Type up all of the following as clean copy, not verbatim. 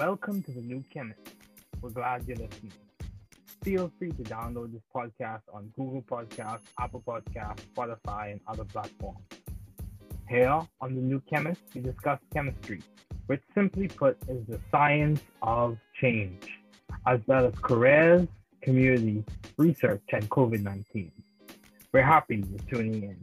Welcome to The New Chemist. We're glad you're listening. Feel free to download this podcast on Google Podcasts, Apple Podcasts, Spotify, and other platforms. Here on The New Chemist, we discuss chemistry, which simply put is the science of change, as well as careers, community, research, and COVID-19. We're happy you're tuning in.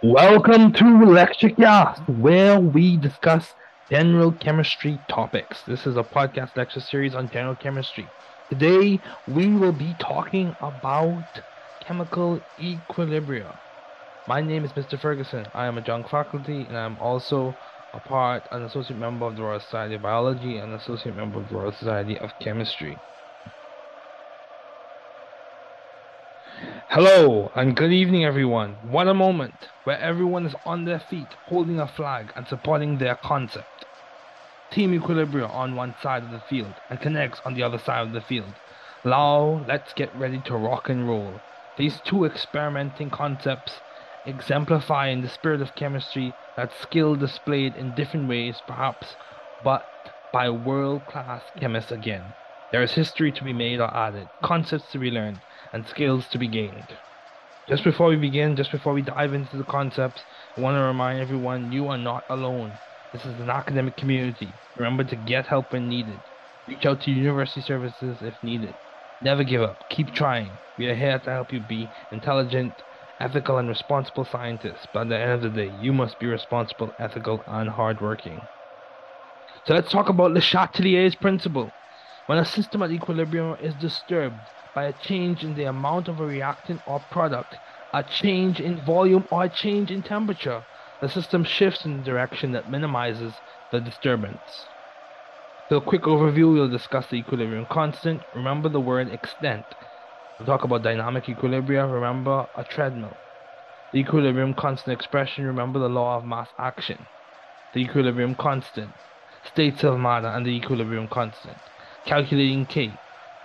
Welcome to LectureCast, where we discuss general chemistry topics. This is a podcast lecture series on general chemistry. Today, we will be talking about chemical equilibria. My name is Mr. Ferguson. I am a adjunct faculty, and I'm also an associate member of the Royal Society of Biology and an associate member of the Royal Society of Chemistry. Hello and good evening, everyone. What a moment where everyone is on their feet, holding a flag and supporting their concept. Team Equilibria on one side of the field and Connects on the other side of the field. Now, let's get ready to rock and roll. These two experimenting concepts exemplify in the spirit of chemistry that skill displayed in different ways, perhaps, but by world-class chemists again. There is history to be made or added, concepts to be learned, and skills to be gained. Just before we dive into the concepts, I want to remind everyone you are not alone. This is an academic community. Remember to get help when needed. Reach out to university services if needed. Never give up. Keep trying. We are here to help you be intelligent, ethical, and responsible scientists. But at the end of the day, you must be responsible, ethical, and hardworking. So let's talk about Le Chatelier's principle. When a system at equilibrium is disturbed by a change in the amount of a reactant or product, a change in volume, or a change in temperature, the system shifts in the direction that minimizes the disturbance. So a quick overview, we'll discuss the equilibrium constant. Remember the word extent. We'll talk about dynamic equilibria. Remember a treadmill. The equilibrium constant expression. Remember the law of mass action. The equilibrium constant. States of matter and the equilibrium constant. Calculating K,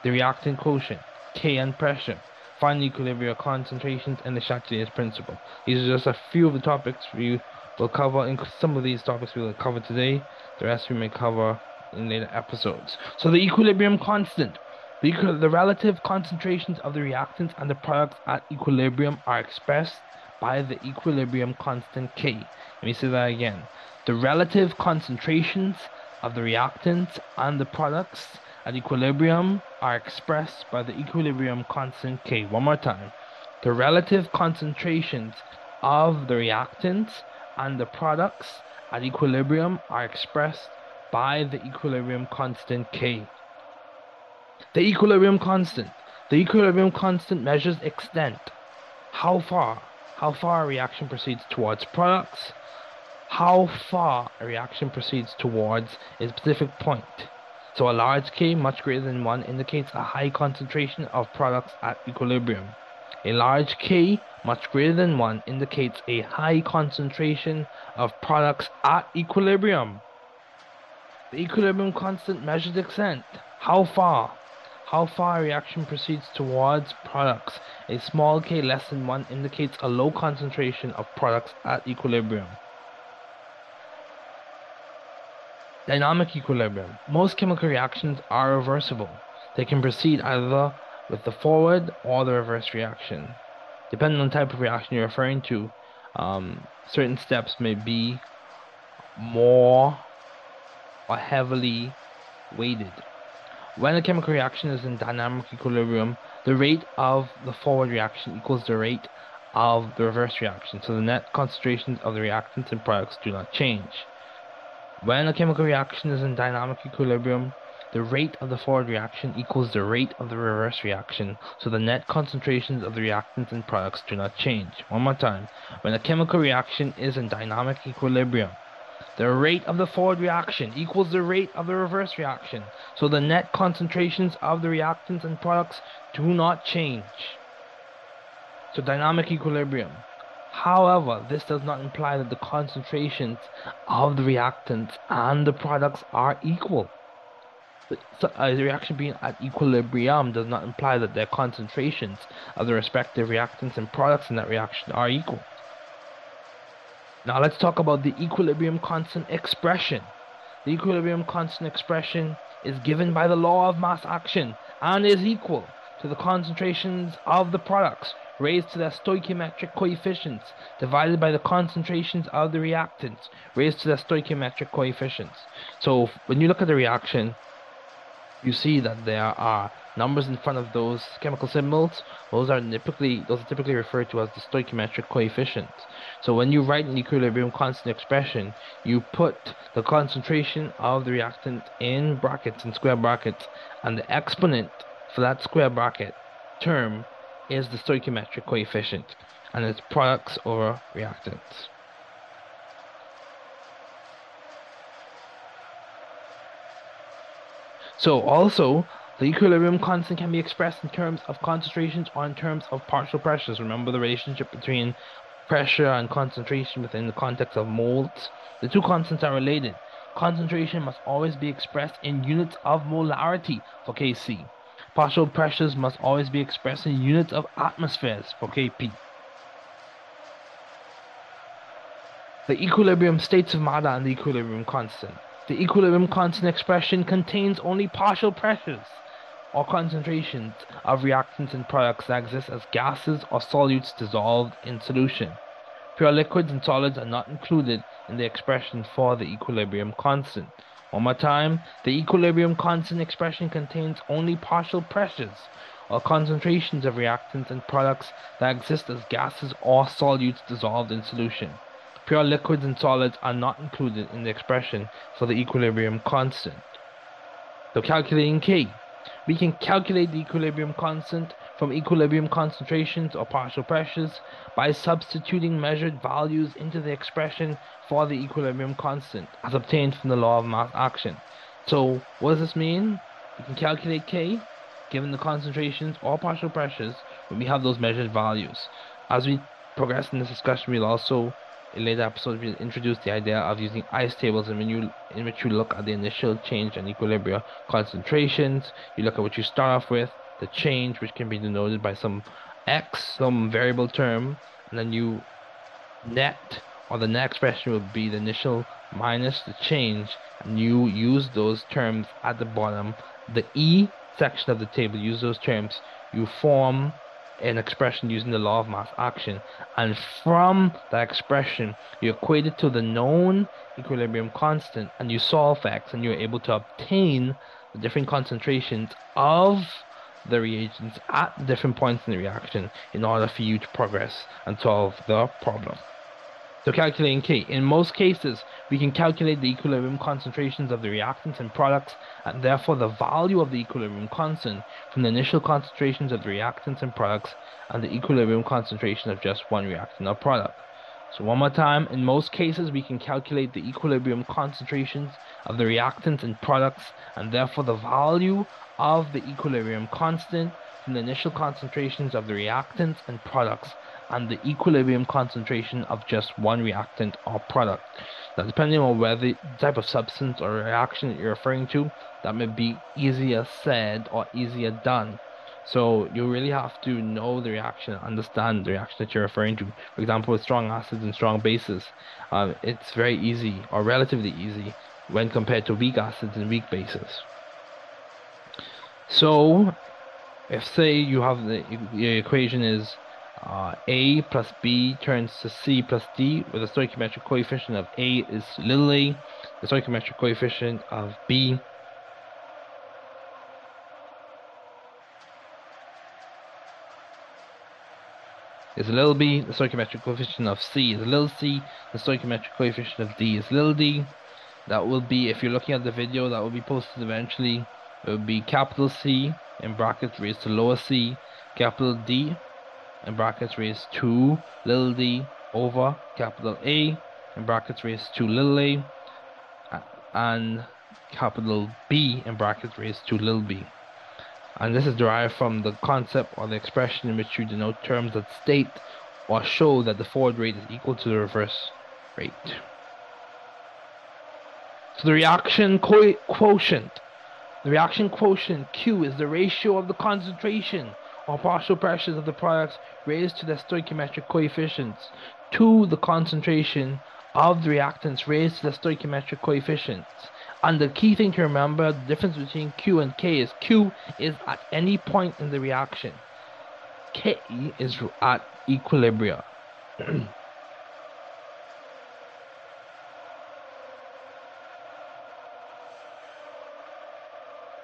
the reactant quotient, K and pressure, finding equilibria concentrations, and the Chatelier's principle. These are just a few of the topics we will cover. In some of these topics we will cover today, the rest we may cover in later episodes. So the equilibrium constant, the relative concentrations of the reactants and the products at equilibrium are expressed by the equilibrium constant K. Let me say that again. The relative concentrations of the reactants and the products at equilibrium are expressed by the equilibrium constant K. One more time. The relative concentrations of the reactants and the products at equilibrium are expressed by the equilibrium constant K. The equilibrium constant. The equilibrium constant measures extent. How far a reaction proceeds towards products. How far a reaction proceeds towards a specific point. So a large K, much greater than 1, indicates a high concentration of products at equilibrium. A large K, much greater than 1, indicates a high concentration of products at equilibrium. The equilibrium constant measures extent. How far a reaction proceeds towards products. A small K, less than 1, indicates a low concentration of products at equilibrium. Dynamic equilibrium. Most chemical reactions are reversible. They can proceed either with the forward or the reverse reaction. Depending on the type of reaction you're referring to, certain steps may be more or heavily weighted. When a chemical reaction is in dynamic equilibrium, the rate of the forward reaction equals the rate of the reverse reaction, so the net concentrations of the reactants and products do not change. When a chemical reaction is in dynamic equilibrium, the rate of the forward reaction equals the rate of the reverse reaction, so the net concentrations of the reactants and products do not change. One more time. When a chemical reaction is in dynamic equilibrium, the rate of the forward reaction equals the rate of the reverse reaction, so the net concentrations of the reactants and products do not change. So dynamic equilibrium. However, this does not imply that the concentrations of the reactants and the products are equal. So a reaction being at equilibrium does not imply that their concentrations of the respective reactants and products in that reaction are equal. Now let's talk about the equilibrium constant expression. The equilibrium constant expression is given by the law of mass action and is equal to the concentrations of the products raised to their stoichiometric coefficients divided by the concentrations of the reactants raised to their stoichiometric coefficients. So when you look at the reaction, you see that there are numbers in front of those chemical symbols. Those are typically referred to as the stoichiometric coefficients. So when you write an equilibrium constant expression, you put the concentration of the reactant in brackets, in square brackets, and the exponent for that square bracket term is the stoichiometric coefficient, and it's products over reactants. So also, the equilibrium constant can be expressed in terms of concentrations or in terms of partial pressures. Remember the relationship between pressure and concentration within the context of moles. The two constants are related. Concentration must always be expressed in units of molarity for Kc. Partial pressures must always be expressed in units of atmospheres for Kp. The equilibrium states of matter and the equilibrium constant. The equilibrium constant expression contains only partial pressures or concentrations of reactants and products that exist as gases or solutes dissolved in solution. Pure liquids and solids are not included in the expression for the equilibrium constant. One more time, the equilibrium constant expression contains only partial pressures or concentrations of reactants and products that exist as gases or solutes dissolved in solution. Pure liquids and solids are not included in the expression for the equilibrium constant. So calculating K. We can calculate the equilibrium constant from equilibrium concentrations or partial pressures by substituting measured values into the expression for the equilibrium constant as obtained from the law of mass action. So what does this mean? We can calculate K given the concentrations or partial pressures when we have those measured values. As we progress in this discussion, we'll also, in later episodes, we'll introduce the idea of using ice tables in which you look at the initial change and equilibria concentrations. You look at what you start off with, the change, which can be denoted by some X, some variable term, and then you net, or the net expression will be the initial minus the change, and you use those terms at the bottom, the E section of the table, use those terms, you form an expression using the law of mass action, and from that expression you equate it to the known equilibrium constant and you solve for X, and you're able to obtain the different concentrations of the reagents at different points in the reaction in order for you to progress and solve the problem. So calculating K. In most cases, we can calculate the equilibrium concentrations of the reactants and products, and therefore the value of the equilibrium constant from the initial concentrations of the reactants and products and the equilibrium concentration of just one reactant or product. So one more time, in most cases, we can calculate the equilibrium concentrations of the reactants and products, and therefore the value of the equilibrium constant from the initial concentrations of the reactants and products and the equilibrium concentration of just one reactant or product. Now, depending on whether the type of substance or reaction that you're referring to, that may be easier said or easier done. So you really have to know the reaction, understand the reaction that you're referring to. For example, with strong acids and strong bases, it's very easy, or relatively easy, when compared to weak acids and weak bases. So if, say, you have the equation is A plus B turns to C plus D, where the stoichiometric coefficient of A is little a, the stoichiometric coefficient of B is little b, the stoichiometric coefficient of C is little c, the stoichiometric coefficient of D is little d. That will be, if you're looking at the video that will be posted eventually, it will be capital C in brackets raised to lower c, capital D in brackets raised to little d over capital A in brackets raised to little a, and capital B in brackets raised to little b. And this is derived from the concept or the expression in which you denote terms that state or show that the forward rate is equal to the reverse rate. So the reaction quotient. The reaction quotient, Q, is the ratio of the concentration or partial pressures of the products raised to their stoichiometric coefficients to the concentration of the reactants raised to the stoichiometric coefficients. And the key thing to remember, the difference between Q and K is Q is at any point in the reaction. K is at equilibrium.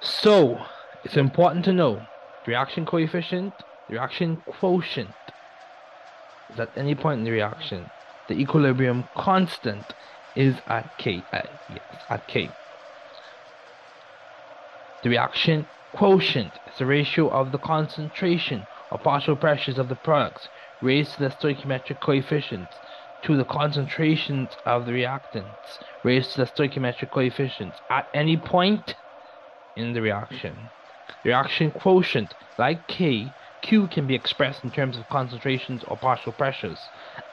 So, it's important to know the reaction coefficient, the reaction quotient is at any point in the reaction. The equilibrium constant is at K. The reaction quotient is the ratio of the concentration or partial pressures of the products raised to the stoichiometric coefficients to the concentrations of the reactants raised to the stoichiometric coefficients at any point in the reaction. The reaction quotient, like K, Q can be expressed in terms of concentrations or partial pressures.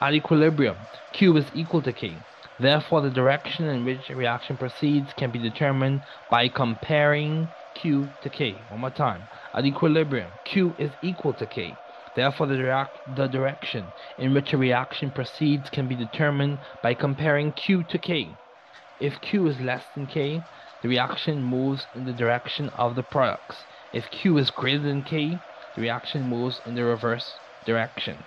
At equilibrium, Q is equal to K. Therefore, the direction in which a reaction proceeds can be determined by comparing Q to K. One more time. At equilibrium, Q is equal to K. Therefore, the direction in which a reaction proceeds can be determined by comparing Q to K. If Q is less than K, the reaction moves in the direction of the products. If Q is greater than K, the reaction moves in the reverse direction.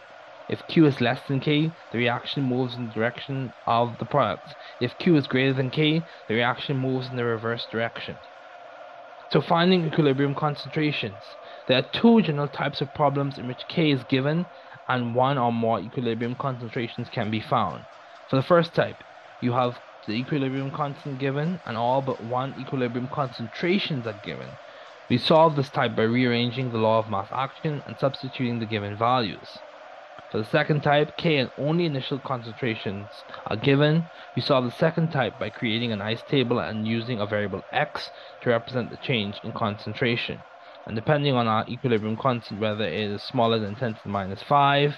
If Q is less than K, the reaction moves in the direction of the products. If Q is greater than K, the reaction moves in the reverse direction. So finding equilibrium concentrations. There are two general types of problems in which K is given and one or more equilibrium concentrations can be found. For the first type, you have the equilibrium constant given and all but one equilibrium concentrations are given. We solve this type by rearranging the law of mass action and substituting the given values. For the second type, K and only initial concentrations are given. We solve the second type by creating a nice table and using a variable X to represent the change in concentration. And depending on our equilibrium constant, whether it is smaller than 10 to the minus 5,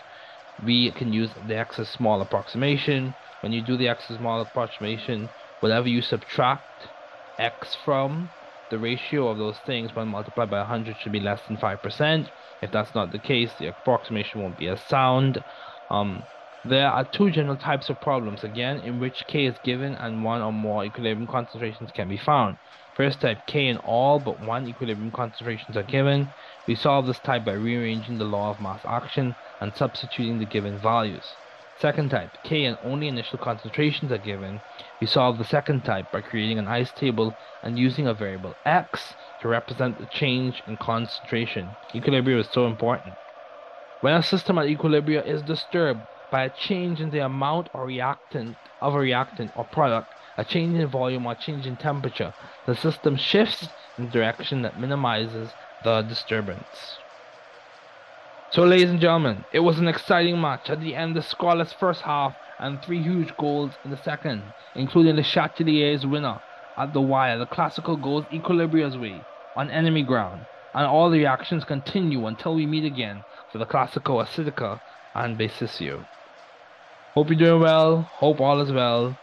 we can use the X as small approximation. When you do the X as small approximation, whatever you subtract X from, the ratio of those things when multiplied by 100 should be less than 5%. If that's not the case, the approximation won't be as sound. There are two general types of problems, again, in which K is given and one or more equilibrium concentrations can be found. First type, K and all but one equilibrium concentrations are given. We solve this type by rearranging the law of mass action and substituting the given values. Second type, K and only initial concentrations are given. We solve the second type by creating an ice table and using a variable X to represent the change in concentration. Equilibrium is so important. When a system at equilibrium is disturbed by a change in the amount or reactant of a reactant or product, a change in volume or change in temperature, the system shifts in a direction that minimizes the disturbance. So ladies and gentlemen, it was an exciting match. At the end, the scoreless first half and three huge goals in the second, including Le Chatelier's winner at the wire. The classical goes equilibrium's way on enemy ground, and all the reactions continue until we meet again for the classical acidica and basisio. Hope you're doing well. Hope all is well.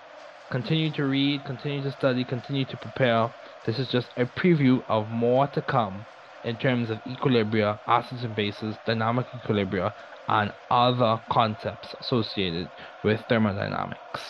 Continue to read, continue to study, continue to prepare. This is just a preview of more to come in terms of equilibria, acids and bases, dynamic equilibria, and other concepts associated with thermodynamics.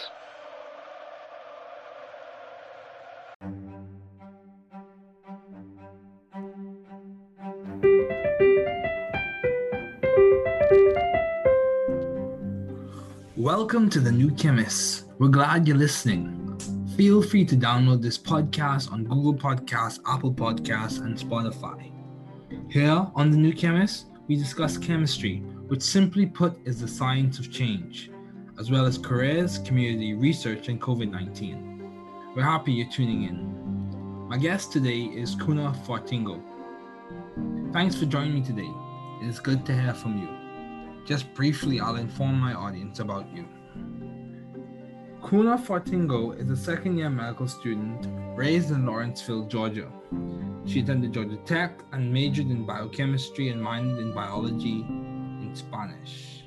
Welcome to The New Chemists. We're glad you're listening. Feel free to download this podcast on Google Podcasts, Apple Podcasts, and Spotify. Here on The New Chemist, we discuss chemistry, which simply put is the science of change, as well as careers, community research, and COVID-19. We're happy you're tuning in. My guest today is Kuna Fortingo. Thanks for joining me today. It is good to hear from you. Just briefly, I'll inform my audience about you. Kuna Fortingo is a second-year medical student raised in Lawrenceville, Georgia. She attended Georgia Tech and majored in biochemistry and minored in biology and Spanish.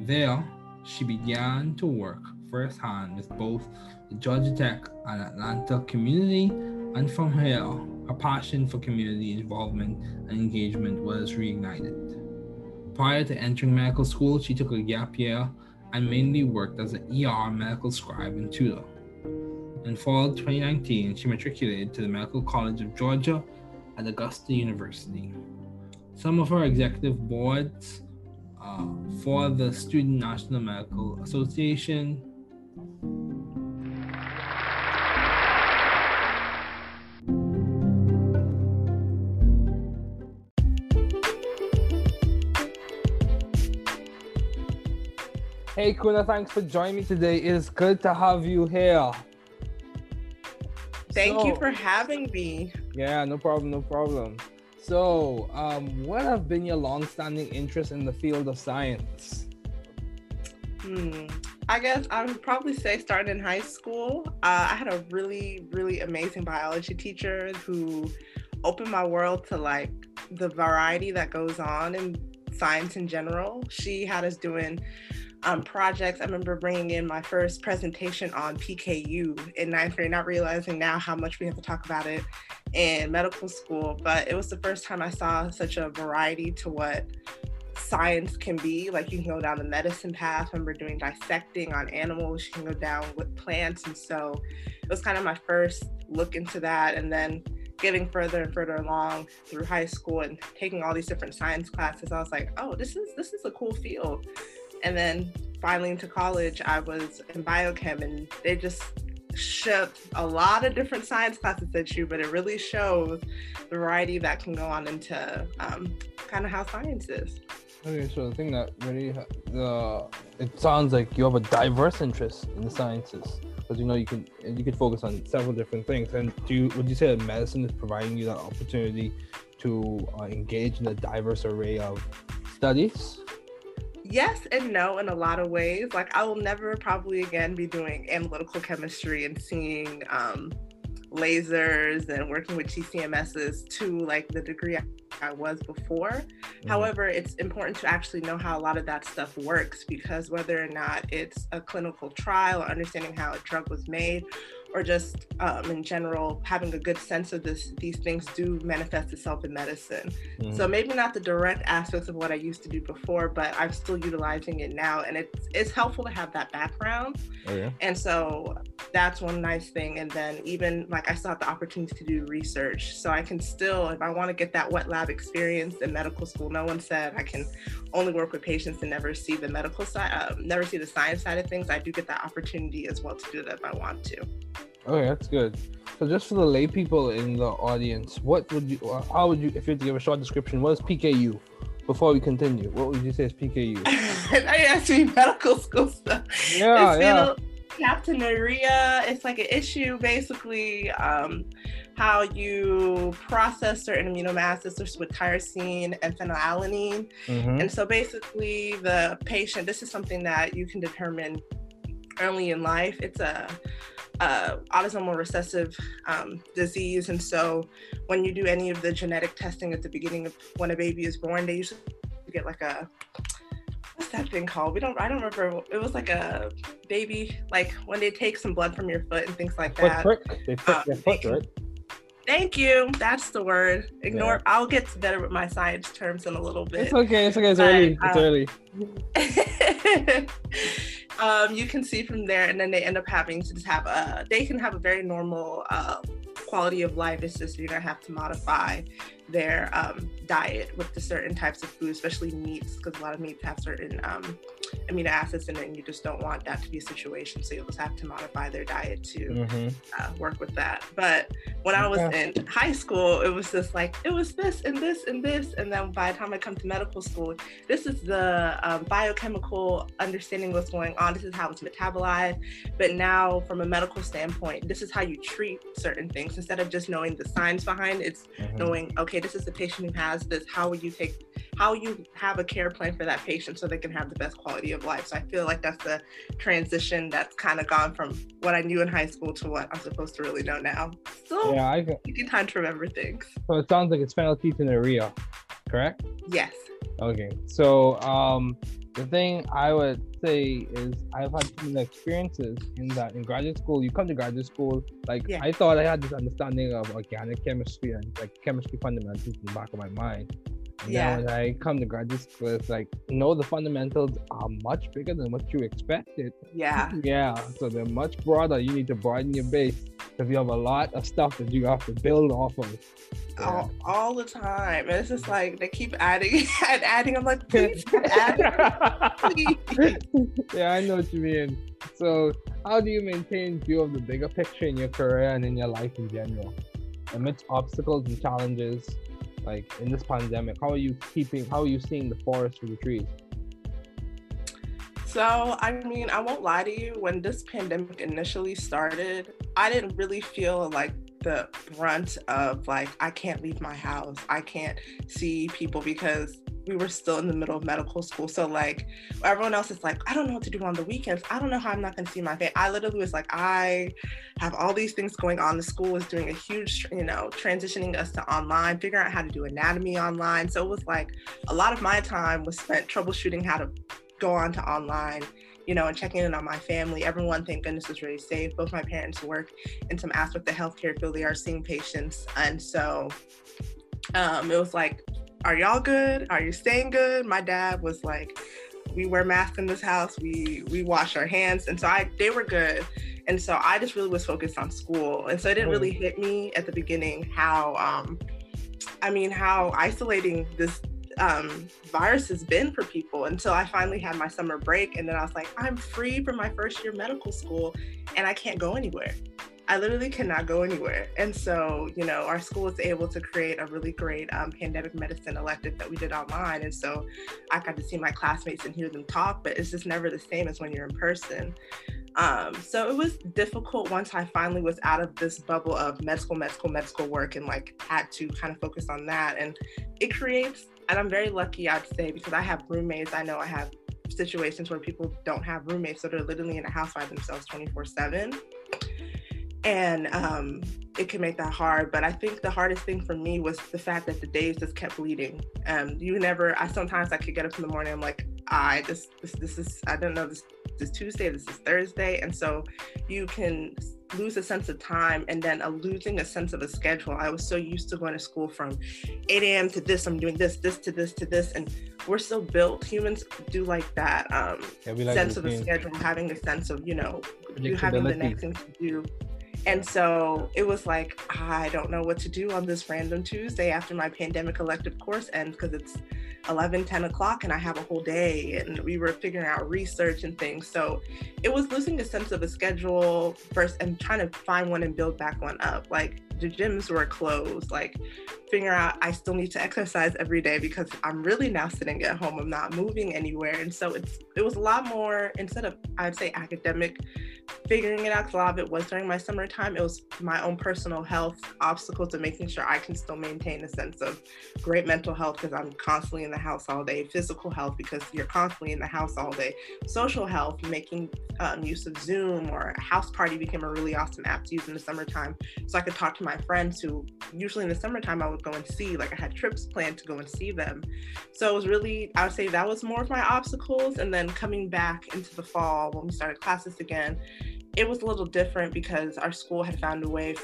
There, she began to work firsthand with both the Georgia Tech and Atlanta community, and from here, her passion for community involvement and engagement was reignited. Prior to entering medical school, she took a gap year I mainly worked as an ER medical scribe and tutor. In fall 2019, she matriculated to the Medical College of Georgia at Augusta University. Some of her executive boards for the Student National Medical Association, Hey Kuna, thanks for joining me today. It is good to have you here. Thank you for having me. Yeah, no problem. So, what have been your long-standing interests in the field of science? I guess I would probably say starting in high school. I had a really, really amazing biology teacher who opened my world to like the variety that goes on in science in general. She had us doing projects. I remember bringing in my first presentation on PKU in ninth grade, not realizing now how much we have to talk about it in medical school, but it was the first time I saw such a variety to what science can be. Like you can go down the medicine path. I remember doing dissecting on animals. You can go down with plants. And so it was kind of my first look into that. And then getting further and further along through high school and taking all these different science classes, I was like, oh, this is a cool field. And then finally into college, I was in biochem and they just shipped a lot of different science classes at you, but it really shows the variety that can go on into kind of how science is. Okay, so the thing that really, it sounds like you have a diverse interest in the sciences, because you know you can focus on several different things. And would you say that medicine is providing you that opportunity to engage in a diverse array of studies? Yes and no in a lot of ways. Like I will never probably again be doing analytical chemistry and seeing lasers and working with GCMSs to like the degree I was before. Mm-hmm. However, it's important to actually know how a lot of that stuff works, because whether or not it's a clinical trial or understanding how a drug was made, or just in general, having a good sense of these things do manifest itself in medicine. Mm-hmm. So maybe not the direct aspects of what I used to do before, but I'm still utilizing it now. And it's helpful to have that background. Oh, yeah? And so that's one nice thing. And then even like I still have the opportunity to do research. So I can still, if I want to get that wet lab experience in medical school, no one said I can only work with patients and never see the medical side, never see the science side of things. I do get that opportunity as well to do that if I want to. Okay, that's good. So just for the lay people in the audience, if you had to give a short description, what is PKU? Before we continue, what would you say is PKU? Now you're asking me medical school stuff. Yeah. Phenylcaptanuria, it's like an issue basically how you process certain amino acids with tyrosine and phenylalanine. Mm-hmm. And so basically the patient, this is something that you can determine early in life. It's a autosomal recessive disease, and so when you do any of the genetic testing at the beginning of when a baby is born, they usually get like a, what's that thing called? I don't remember. It was like a baby, like when they take some blood from your foot and things like that. They prick your foot, right? Thank you. That's the word. Ignore. Yeah. I'll get better with my science terms in a little bit. It's okay. It's early. You can see from there, and then they end up having to just have they can have a very normal quality of life. It's just you're gonna have to modify their diet with the certain types of food, especially meats, because a lot of meats have certain amino acids in it, and you just don't want that to be a situation, so you'll just have to modify their diet to work with that. But when I was in high school, it was just like, it was this and this and this, and then by the time I come to medical school, this is the biochemical understanding what's going on, this is how it's metabolized, but now from a medical standpoint, this is how you treat certain things. Instead of just knowing the science behind it, it's knowing, okay, this is the patient who has this, how you have a care plan for that patient so they can have the best quality of life. So I feel like that's the transition that's kind of gone from what I knew in high school to what I'm supposed to really know now. So yeah, taking time to remember things. So it sounds like it's phenylcaptanuria, correct? Yes. Okay. So the thing I would say is I've had similar experiences in that in graduate school, you come to graduate school, like I thought I had this understanding of organic chemistry and like chemistry fundamentals in the back of my mind. Yeah. Now, when I come to graduate school, it's like, no, the fundamentals are much bigger than what you expected. Yeah. Yeah. So they're much broader. You need to broaden your base because you have a lot of stuff that you have to build off of. Yeah. All the time. And it's just like, they keep adding and adding. I'm like, please, add it. Please. Yeah, I know what you mean. So how do you maintain view of the bigger picture in your career and in your life in general? Amidst obstacles and challenges, like in this pandemic, how are you seeing the forest for the trees? So, I mean, I won't lie to you, when this pandemic initially started, I didn't really feel like the brunt of like, I can't leave my house, I can't see people, because we were still in the middle of medical school. So like everyone else is like, I don't know what to do on the weekends. I don't know how I'm not going to see my family. I literally was like, I have all these things going on. The school was doing a huge, transitioning us to online, figuring out how to do anatomy online. So it was like a lot of my time was spent troubleshooting how to go on to online, and checking in on my family. Everyone, thank goodness, is really safe. Both my parents work in some aspect of the healthcare field. They are seeing patients. And so it was like, are y'all good? Are you staying good? My dad was like, we wear masks in this house. We wash our hands. And so they were good. And so I just really was focused on school. And so it didn't really hit me at the beginning how isolating this virus has been for people, until I finally had my summer break. And then I was like, I'm free from my first year medical school and I can't go anywhere. I literally cannot go anywhere. And so, our school was able to create a really great pandemic medicine elective that we did online. And so I got to see my classmates and hear them talk, but it's just never the same as when you're in person. So it was difficult once I finally was out of this bubble of med school work and like had to kind of focus on that. And and I'm very lucky, I'd say, because I have roommates. I know I have situations where people don't have roommates, so they're literally in a house by themselves 24/7. And it can make that hard. But I think the hardest thing for me was the fact that the days just kept bleeding. Sometimes I could get up in the morning, I'm like, this is Tuesday, this is Thursday. And so you can lose a sense of time and then losing a sense of a schedule. I was so used to going to school from 8 a.m. to this, I'm doing this to this. And we're so built, humans do like that sense of a schedule, having a sense of, you having the next thing to do. And so it was like, I don't know what to do on this random Tuesday after my pandemic elective course ends, because it's 11, 10 o'clock and I have a whole day, and we were figuring out research and things. So it was losing a sense of a schedule first and trying to find one and build back one up. Like the gyms were closed, like figuring out I still need to exercise every day because I'm really now sitting at home, I'm not moving anywhere. And so it was a lot more, instead of, I'd say, academic figuring it out, because a lot of it was during my summertime, it was my own personal health obstacles and making sure I can still maintain a sense of great mental health because I'm constantly in the house all day, physical health because you're constantly in the house all day, social health, making use of Zoom, or House Party became a really awesome app to use in the summertime. So I could talk to my friends who usually in the summertime I would go and see, like I had trips planned to go and see them. So it was really, I would say that was more of my obstacles. And then coming back into the fall when we started classes again, it was a little different because our school had found a way,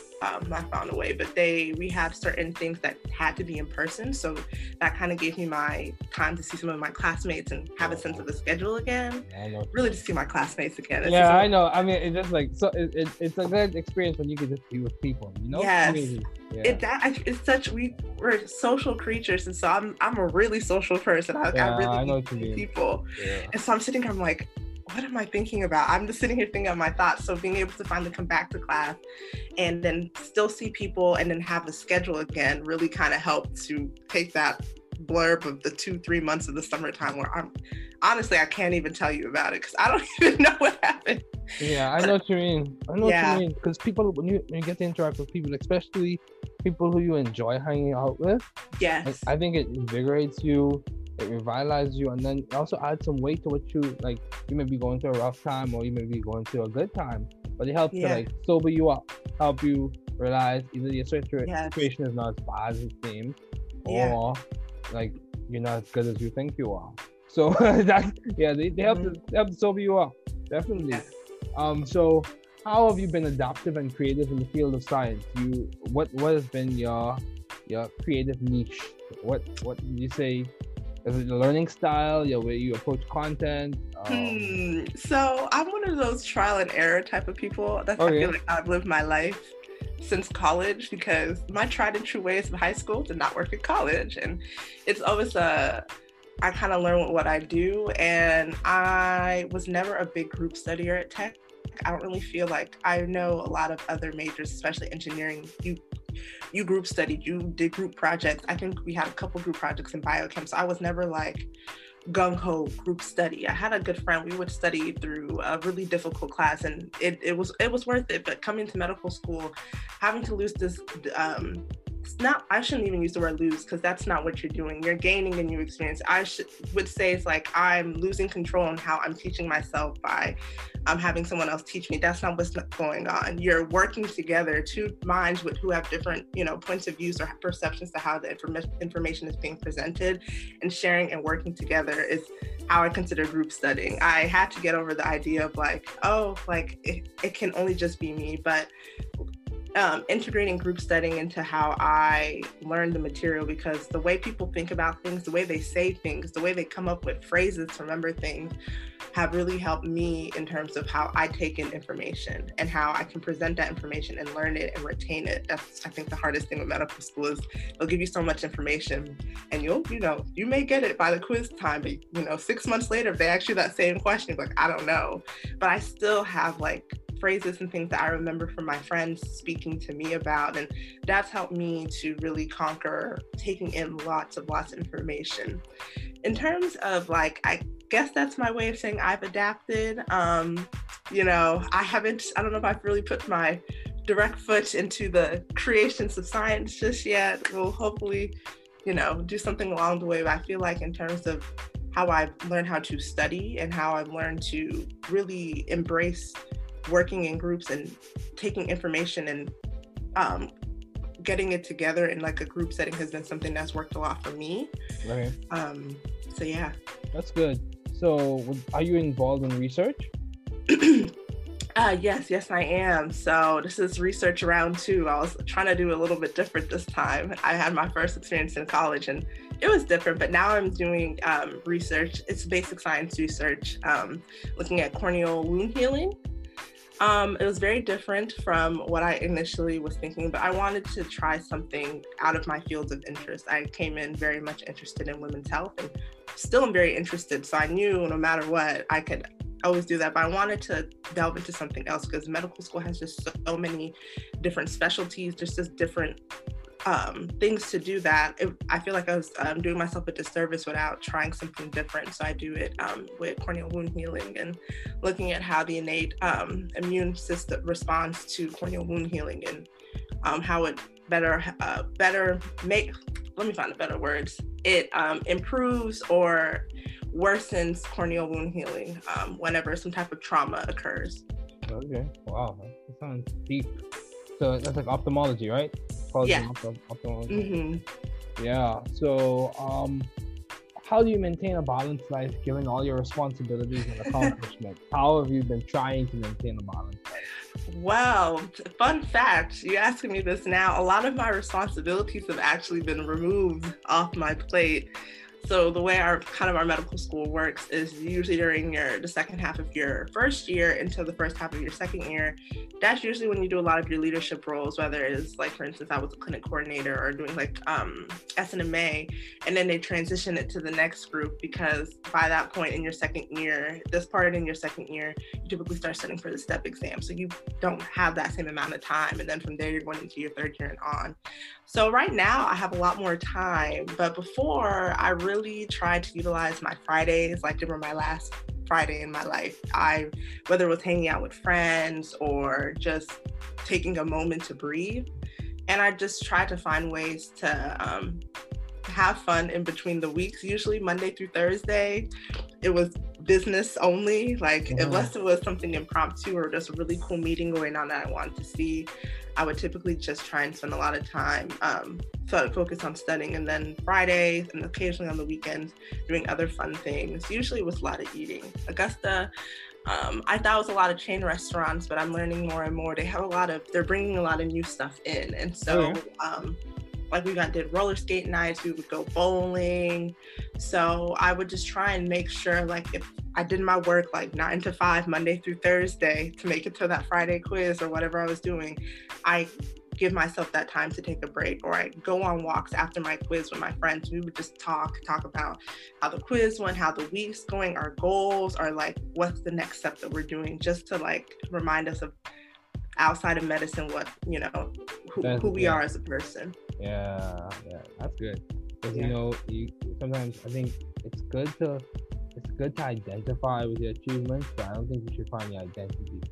we had certain things that had to be in person. So that kind of gave me my time to see some of my classmates and have a sense of the schedule again. Yeah, really to see my classmates again. It's I know. I mean, it's just like, so it's a good experience when you can just be with people, Yes. Yeah. We're social creatures, and so I'm a really social person. I really need people. Yeah. And so I'm sitting here, I'm like, what am I thinking about? I'm just sitting here thinking of my thoughts. So being able to finally come back to class and then still see people and then have a schedule again really kind of helped to take that blurb of the 2-3 months of the summertime where I'm honestly, I can't even tell you about it because I don't even know what happened. Yeah, I know what you mean. Because people, when you get to interact with people, especially people who you enjoy hanging out with, yes, I think it invigorates you. It revitalizes you, and then also add some weight to what you like. You may be going through a rough time, or you may be going through a good time, but it helps to like sober you up, help you realize either your situation is not as bad as it seems, or like you're not as good as you think you are. So they help to sober you up, definitely. Yes. So how have you been adaptive and creative in the field of science? What has been your creative niche what you say? Is it a learning style, your way you approach content? So I'm one of those trial and error type of people. That's I feel like I've lived my life since college, because my tried and true ways of high school did not work in college. And it's always I kind of learn what I do. And I was never a big group studier at Tech. I don't really feel like, I know a lot of other majors, especially engineering, you group studied, you did group projects. I think we had a couple group projects in biochem, so I was never like gung-ho group study. I had a good friend, we would study through a really difficult class, and it was worth it. But coming to medical school, having to lose this, I shouldn't even use the word lose, because that's not what you're doing. You're gaining a new experience. I would say it's like I'm losing control on how I'm teaching myself by having someone else teach me. That's not what's going on. You're working together, two minds who have different, points of views or perceptions to how the information is being presented, and sharing and working together is how I consider group studying. I had to get over the idea of it can only just be me, but integrating group studying into how I learn the material, because the way people think about things, the way they say things, the way they come up with phrases to remember things have really helped me in terms of how I take in information and how I can present that information and learn it and retain it. That's, I think, the hardest thing with medical school is they'll give you so much information and you may get it by the quiz time, but 6 months later, if they ask you that same question, you're like, I don't know. But I still have phrases and things that I remember from my friends speaking to me about, and that's helped me to really conquer taking in lots of information. In terms of I guess that's my way of saying I've adapted. I don't know if I've really put my direct foot into the creations of science just yet. We'll hopefully, do something along the way, but I feel like in terms of how I've learned how to study and how I've learned to really embrace working in groups and taking information and getting it together in a group setting has been something that's worked a lot for me. Right. So yeah. That's good. So are you involved in research? Yes, I am. So this is research round 2. I was trying to do a little bit different this time. I had my first experience in college and it was different, but now I'm doing research. It's basic science research, looking at corneal wound healing. It was very different from what I initially was thinking, but I wanted to try something out of my fields of interest. I came in very much interested in women's health and still am very interested. So I knew no matter what, I could always do that, but I wanted to delve into something else because medical school has just so many different specialties, just different things to do that. I feel like I was doing myself a disservice without trying something different. So I do it with corneal wound healing and looking at how the innate immune system responds to corneal wound healing and how it improves or worsens corneal wound healing whenever some type of trauma occurs. Okay. Wow. That sounds deep. So that's ophthalmology, right? Yeah. Mm-hmm. Yeah. So, how do you maintain a balanced life given all your responsibilities and accomplishments? How have you been trying to maintain a balanced life? Well, fun fact, you're asking me this now. A lot of my responsibilities have actually been removed off my plate. So the way our medical school works is usually during the second half of your first year until the first half of your second year. That's usually when you do a lot of your leadership roles, whether it's for instance, I was a clinic coordinator or doing SNMA, and then they transition it to the next group because by that point in your second year, you typically start studying for the STEP exam. So you don't have that same amount of time. And then from there, you're going into your third year and on. So right now I have a lot more time, but before I really tried to utilize my Fridays, they were my last Friday in my life. Whether it was hanging out with friends or just taking a moment to breathe. And I just tried to find ways to have fun in between the weeks. Usually Monday through Thursday, it was business only, unless it was something impromptu or just a really cool meeting going on that I wanted to see. I would typically just try and spend a lot of time sort of focused on studying, and then Fridays and occasionally on the weekends doing other fun things. Usually it was a lot of eating. Augusta, I thought it was a lot of chain restaurants, but I'm learning more and more. They're bringing a lot of new stuff in. And so like we did roller skate nights, we would go bowling. So I would just try and make sure, like, if I did my work like 9 to 5, Monday through Thursday, to make it to that Friday quiz or whatever I was doing, I give myself that time to take a break, or I go on walks after my quiz with my friends. We would just talk about how the quiz went, how the week's going, our goals, or like what's the next step that we're doing, just to like remind us of outside of medicine, what, you know, who we are as a person. Yeah, that's good. Because you know, sometimes I think it's good to identify with your achievements, but I don't think you should find the identity.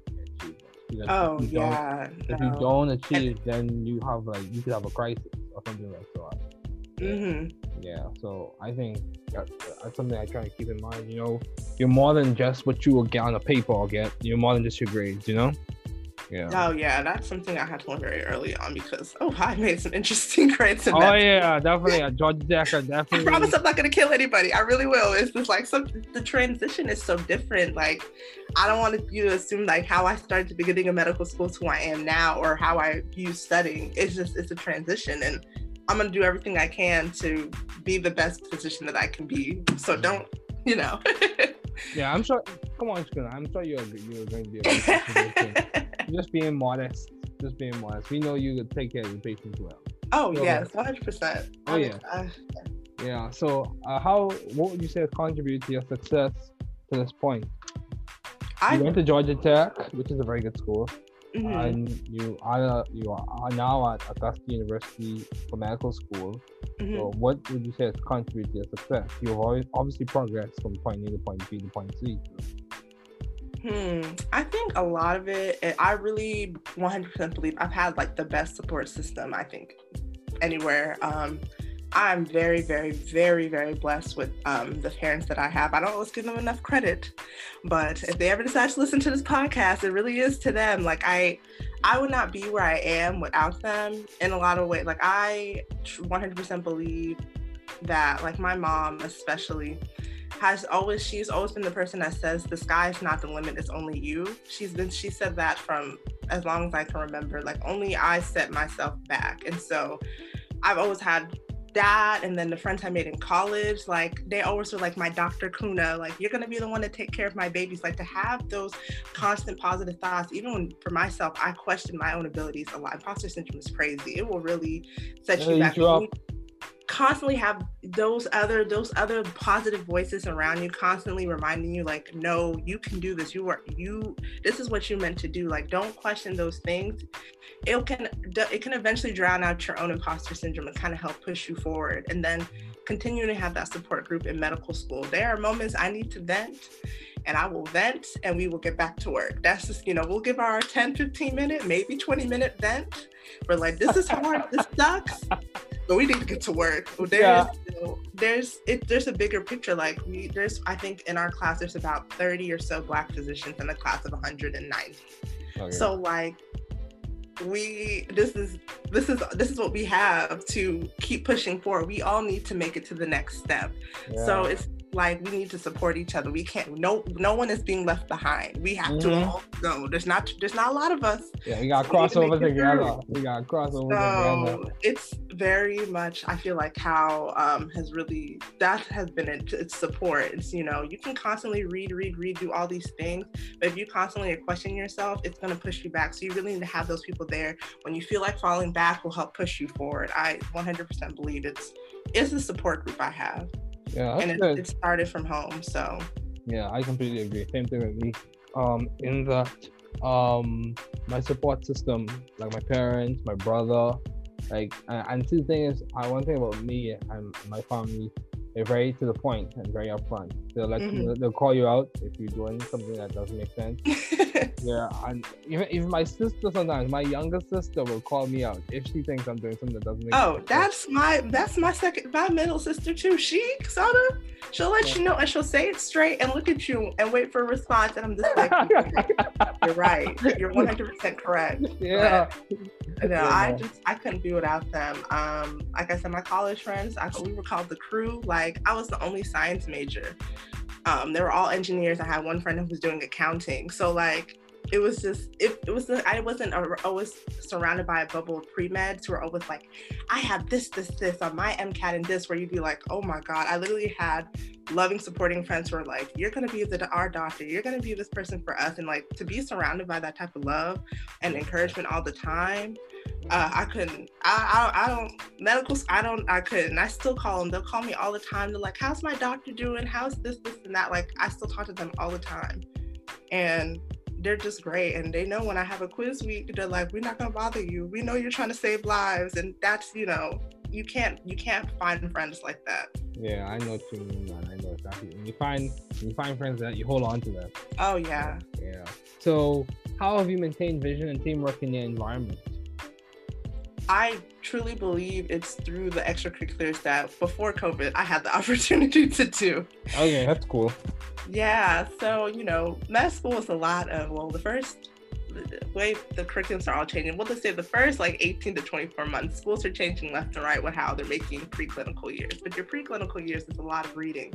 Because if you don't achieve, then you have you could have a crisis or something like that. Mm-hmm. Yeah, so I think that's something I try to keep in mind. You know, you're more than just what you will get on a paper or get. You're more than just your grades. You know. Yeah. Oh yeah, that's something I had to learn very early on, because I made some interesting grades in that. Oh yeah, definitely. At Georgia Tech, I promise I'm not gonna kill anybody. I really will. It's just like the transition is so different. Like, I don't want you to assume like how I started at the beginning of medical school to who I am now, or how I view studying. It's a transition, and I'm gonna do everything I can to be the best physician that I can be. So don't, you know. Yeah, I'm sure. Come on, Kuna. I'm sure you're going to be able to. Just being modest. We know you could take care of your patients well. Oh, so, yes, 100%. Oh, yeah. Yeah. So, what would you say contributed to your success to this point? You went to Georgia Tech, which is a very good school. Mm-hmm. And you are now at Augusta University for medical school. Mm-hmm. So what would you say has contributed to your success? You've obviously progressed from point A to point B to point C. I think a lot of it, I really 100% believe I've had like the best support system, I think, anywhere. I'm very, very, very, very blessed with the parents that I have. I don't always give them enough credit, but if they ever decide to listen to this podcast, it really is to them. Like, I would not be where I am without them in a lot of ways. Like, I 100% believe that, like, my mom especially she's always been the person that says the sky is not the limit, it's only you. She said that from as long as I can remember. Like, only I set myself back. And so I've always had that, and then the friends I made in college, like, they always were like, my Dr. Kuna, like, you're gonna be the one to take care of my babies. Like, to have those constant positive thoughts, even when, for myself, I questioned my own abilities a lot. Imposter syndrome is crazy. It will really set you back. Constantly have those other positive voices around you, constantly reminding you, like, no, you can do this. This is what you meant to do. Like, don't question those things. It can eventually drown out your own imposter syndrome and kind of help push you forward. And then continue to have that support group in medical school. There are moments I need to vent, and I will vent, and we will get back to work. That's just, you know, we'll give our 10, 15 minute, maybe 20 minute vent. We're like, this is hard, this sucks, but we need to get to work. There's a bigger picture. Like, I think in our class, there's about 30 or so Black physicians in a class of 190. Okay. So like, this is what we have to keep pushing forward. We all need to make it to the next step. Yeah. So it's like, we need to support each other. We can't, no one is being left behind. We have to all go. There's not a lot of us. Yeah, we got crossover together. So it's very much, I feel like, how that has been its support. It's, you know, you can constantly read, do all these things, but if you constantly are questioning yourself, it's going to push you back. So you really need to have those people there when you feel like falling back, will help push you forward. I 100% believe it's the support group I have. Yeah, and it started from home, so. Yeah, I completely agree. Same thing with me. In that, my support system, like my parents, my brother, like, and the thing is, one thing about me and my family, they're very to the point and very upfront. They'll call you out if you're doing something that doesn't make sense. Yeah, and even my sister sometimes, my younger sister will call me out if she thinks I'm doing something that doesn't make sense. Oh, that's my middle sister too. She'll let you know, and she'll say it straight and look at you and wait for a response, and I'm just like, you're right. You're 100% correct. Yeah. But, no, I couldn't be without them. Like I said, my college friends, we were called the crew. Like, I was the only science major. They were all engineers. I had one friend who was doing accounting. So like, it was just, I was surrounded by a bubble of pre-meds who were always like, I have this on my MCAT and this, where you'd be like, oh my God. I literally had loving, supporting friends who were like, you're going to be our doctor, you're going to be this person for us. And like, to be surrounded by that type of love and encouragement all the time, I couldn't. I still call them. They'll call me all the time. They're like, how's my doctor doing? How's this and that? Like, I still talk to them all the time. And they're just great. And they know when I have a quiz week, they're like, we're not going to bother you. We know you're trying to save lives. And that's, you can't find friends like that. Yeah, I know what you mean, man. I know exactly. When you find friends that you hold on to them. Oh, yeah. Yeah. So how have you maintained vision and teamwork in your environment? I truly believe it's through the extracurriculars that before COVID I had the opportunity to do. Okay, that's cool. Yeah, so, med school is a lot of, the curriculums are all changing. We'll just say the first 18 to 24 months, schools are changing left and right with how they're making preclinical years. But your preclinical years is a lot of reading.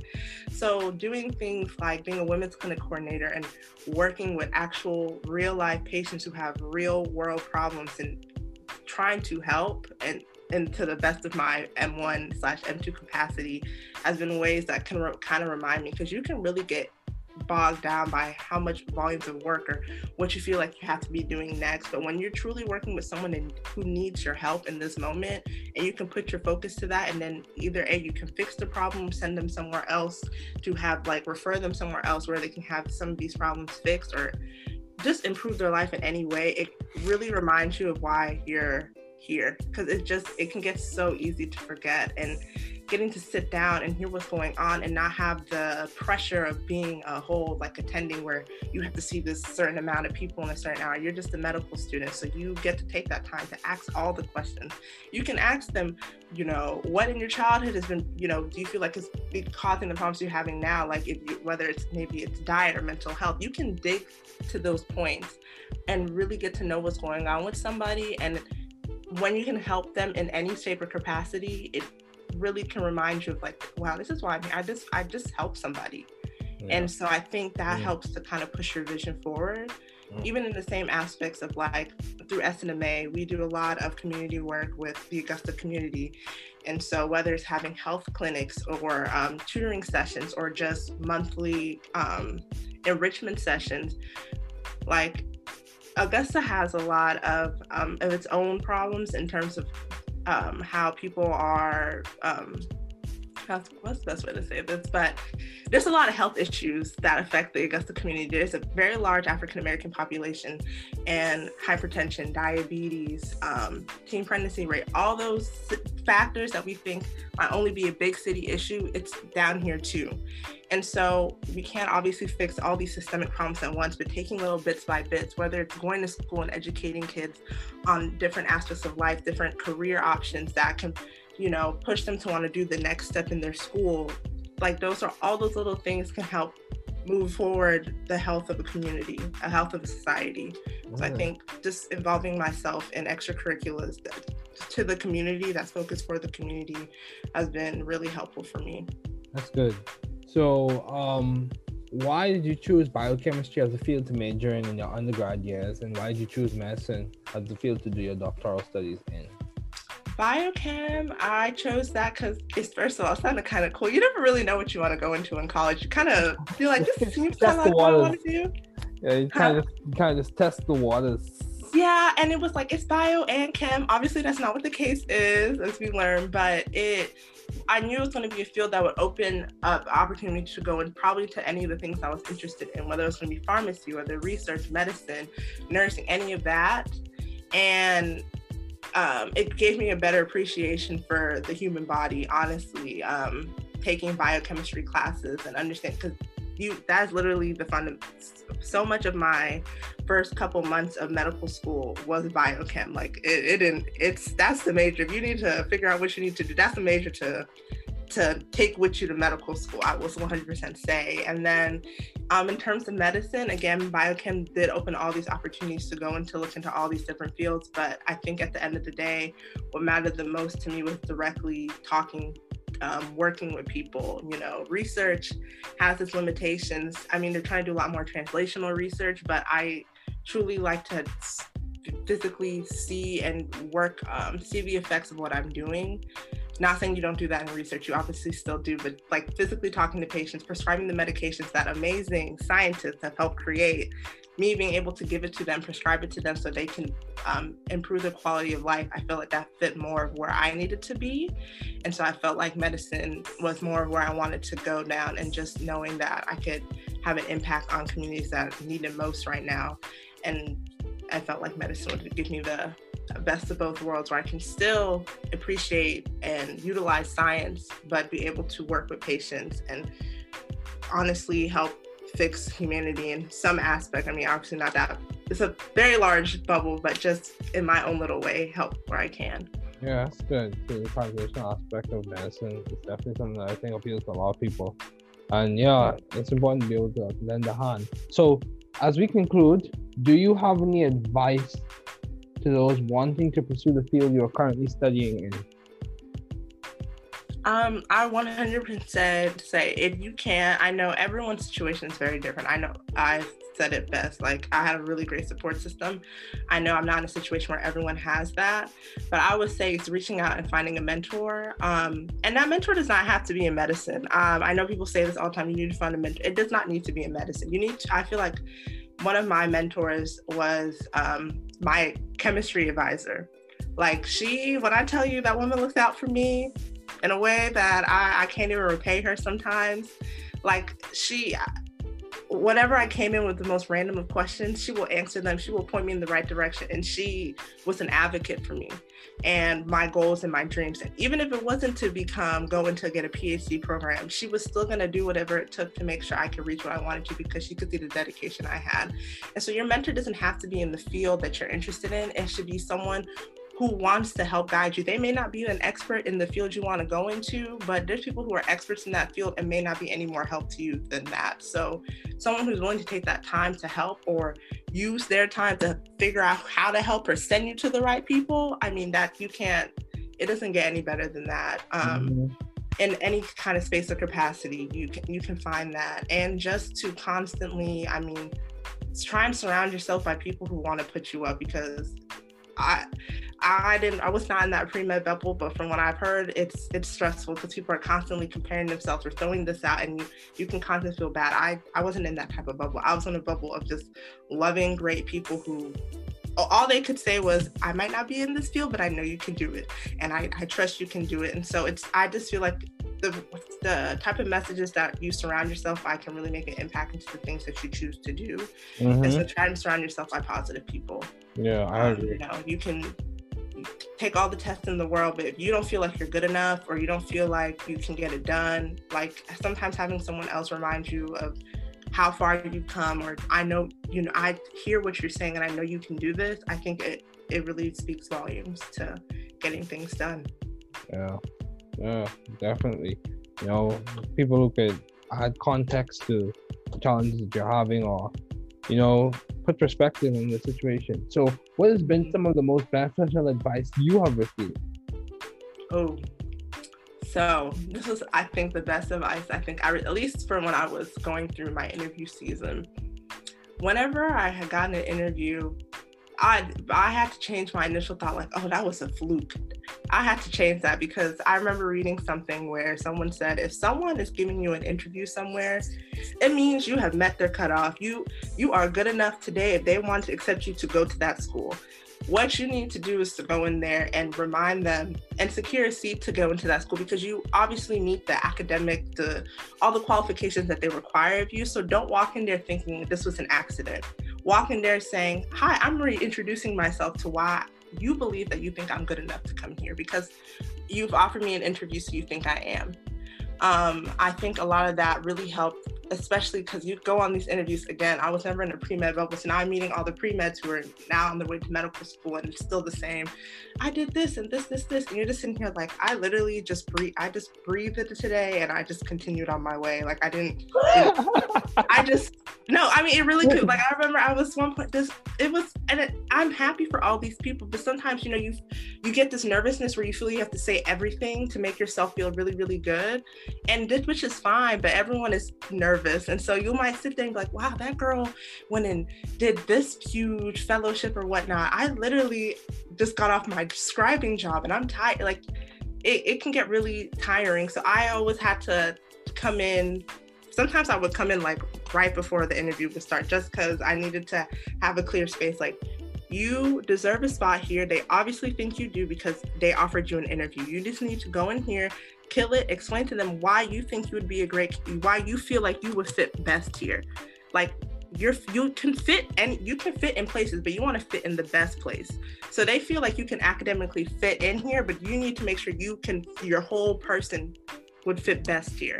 So doing things like being a women's clinic coordinator and working with actual real life patients who have real world problems and trying to help and to the best of my M1/M2 capacity has been ways that can kind of remind me, because you can really get bogged down by how much volumes of work or what you feel like you have to be doing next. But when you're truly working with someone who needs your help in this moment, and you can put your focus to that, and then either A, you can fix the problem, send them somewhere else to have refer them somewhere else where they can have some of these problems fixed, or just improve their life in any way. It really reminds you of why you're here, because it can get so easy to forget. And getting to sit down and hear what's going on and not have the pressure of being a whole attending where you have to see this certain amount of people in a certain hour. You're just a medical student, so you get to take that time to ask all the questions. You can ask them, what in your childhood has been, do you feel like it's causing the problems you're having now? Whether it's maybe it's diet or mental health, you can dig to those points and really get to know what's going on with somebody. And when you can help them in any shape or capacity, it really can remind you of wow, this is why I just helped somebody. Yeah. And so I think that helps to kind of push your vision forward. Even in the same aspects of through SNMA, we do a lot of community work with the Augusta community. And so whether it's having health clinics or tutoring sessions or just monthly enrichment sessions, Augusta has a lot of its own problems in terms of how people are, what's the best way to say this, but there's a lot of health issues that affect the Augusta community. There's a very large African-American population, and hypertension, diabetes, teen pregnancy rate, all those factors that we think might only be a big city issue, it's down here too. And so we can't obviously fix all these systemic problems at once, but taking little bits by bits, whether it's going to school and educating kids on different aspects of life, different career options that can, push them to want to do the next step in their school. Those are all those little things can help move forward the health of a community, the health of a society. Mm. So I think just involving myself in extracurriculars to the community, that's focused for the community, has been really helpful for me. That's good. So why did you choose biochemistry as a field to major in your undergrad years, and why did you choose medicine as the field to do your doctoral studies in? Biochem, I chose that because it's, first of all, it sounded kind of cool. You never really know what you want to go into in college. You kind of feel like this seems kind of like what I want to do. Yeah, you kind of just test the waters. Yeah, and it was it's bio and chem. Obviously, that's not what the case is, as we learned, but I knew it was going to be a field that would open up opportunity to go in probably to any of the things I was interested in, whether it was going to be pharmacy, whether research, medicine, nursing, any of that. And it gave me a better appreciation for the human body, honestly, taking biochemistry classes and understanding, because that's literally the fun of so much of my first couple months of medical school was biochem. That's the major. If you need to figure out what you need to do, that's the major to take with you to medical school, I will 100% say. And then in terms of medicine, again, biochem did open all these opportunities to go and to look into all these different fields. But I think at the end of the day, what mattered the most to me was directly talking, working with people. Research has its limitations. I mean, they're trying to do a lot more translational research, but I truly like to physically see and work, see the effects of what I'm doing. Not saying you don't do that in research, you obviously still do, but like physically talking to patients, prescribing the medications that amazing scientists have helped create, me being able to give it to them, prescribe it to them so they can improve their quality of life, I feel like that fit more of where I needed to be. And so I felt like medicine was more of where I wanted to go down, and just knowing that I could have an impact on communities that need it most right now. And I felt like medicine would give me the best of both worlds, where I can still appreciate and utilize science, but be able to work with patients and honestly help fix humanity in some aspect. I mean, obviously not that, it's a very large bubble, but just in my own little way, help where I can. Yeah, that's good. The conservation aspect of medicine is definitely something that I think appeals to a lot of people. And yeah, it's important to be able to lend a hand. So as we conclude, do you have any advice to those wanting to pursue the field you are currently studying in? I 100% say, if you can, I know everyone's situation is very different. I know I've said it best, like I had a really great support system. I know I'm not in a situation where everyone has that, but I would say it's reaching out and finding a mentor. And that mentor does not have to be in medicine. I know people say this all the time, you need to find a mentor. It does not need to be in medicine. You need to, I feel like one of my mentors was my chemistry advisor. Like she, when I tell you that woman looks out for me, in a way that I can't even repay her sometimes. Like she, whenever I came in with the most random of questions, she will answer them. She will point me in the right direction. And she was an advocate for me and my goals and my dreams. And even if it wasn't to get a PhD program, she was still going to do whatever it took to make sure I could reach what I wanted to, because she could see the dedication I had. And so your mentor doesn't have to be in the field that you're interested in. It should be someone who wants to help guide you. They may not be an expert in the field you want to go into, but there's people who are experts in that field and may not be any more help to you than that. So someone who's willing to take that time to help, or use their time to figure out how to help or send you to the right people, I mean, that you can't, it doesn't get any better than that. In any kind of space or capacity, you can find that. And just to constantly, I mean, try and surround yourself by people who want to put you up, because I was not in that pre-med bubble, but from what I've heard, it's stressful because people are constantly comparing themselves or throwing this out, and you can constantly feel bad. I wasn't in that type of bubble. I was in a bubble of just loving great people who all they could say was, I might not be in this field, but I know you can do it, and I trust you can do it. And so I just feel like the type of messages that you surround yourself by can really make an impact into the things that you choose to do. Mm-hmm. And so try and surround yourself by positive people. Yeah, I agree. You know, you can take all the tests in the world, but if you don't feel like you're good enough, or you don't feel like you can get it done, like sometimes having someone else remind you of how far you've come, or I know, you know, I hear what you're saying and I know you can do this, I think it really speaks volumes to getting things done. Yeah, definitely. You know, people who could add context to the challenges that you're having, or, you know, put perspective in the situation. So what has been some of the most beneficial advice you have received? Oh, so this is, I think, the best advice at least from when I was going through my interview season. Whenever I had gotten an interview, I had to change my initial thought, like, oh, that was a fluke. I had to change that, because I remember reading something where someone said, if someone is giving you an interview somewhere, it means you have met their cutoff. You are good enough today if they want to accept you to go to that school. What you need to do is to go in there and remind them and secure a seat to go into that school, because you obviously meet the academic, all the qualifications that they require of you. So don't walk in there thinking this was an accident. Walk in there saying, hi, I'm reintroducing myself to why you believe that you think I'm good enough to come here, because you've offered me an interview, so you think I am. I think a lot of that really helped, especially because you go on these interviews. Again, I was never in a pre-med bubble, so now I'm meeting all the pre-meds who are now on their way to medical school, and it's still the same. I did this and this, and you're just sitting here like, I literally just breathed. I just breathed it today, and I just continued on my way. Like I didn't. It really could. Like I remember, I was one point. I'm happy for all these people, but sometimes, you know, you get this nervousness where you feel you have to say everything to make yourself feel really, really good, and which is fine, but everyone is nervous nervous. And so you might sit there and be like, wow, that girl went and did this huge fellowship or whatnot. I literally just got off my scribing job and I'm tired. Like it can get really tiring. So I always had to come in. Sometimes I would come in like right before the interview would start, just because I needed to have a clear space. Like, you deserve a spot here. They obviously think you do because they offered you an interview. You just need to go in here, kill it, explain to them why you think you would be why you feel like you would fit best here. Like, you can fit in places, but you want to fit in the best place. So they feel like you can academically fit in here, but you need to make sure your whole person would fit best here.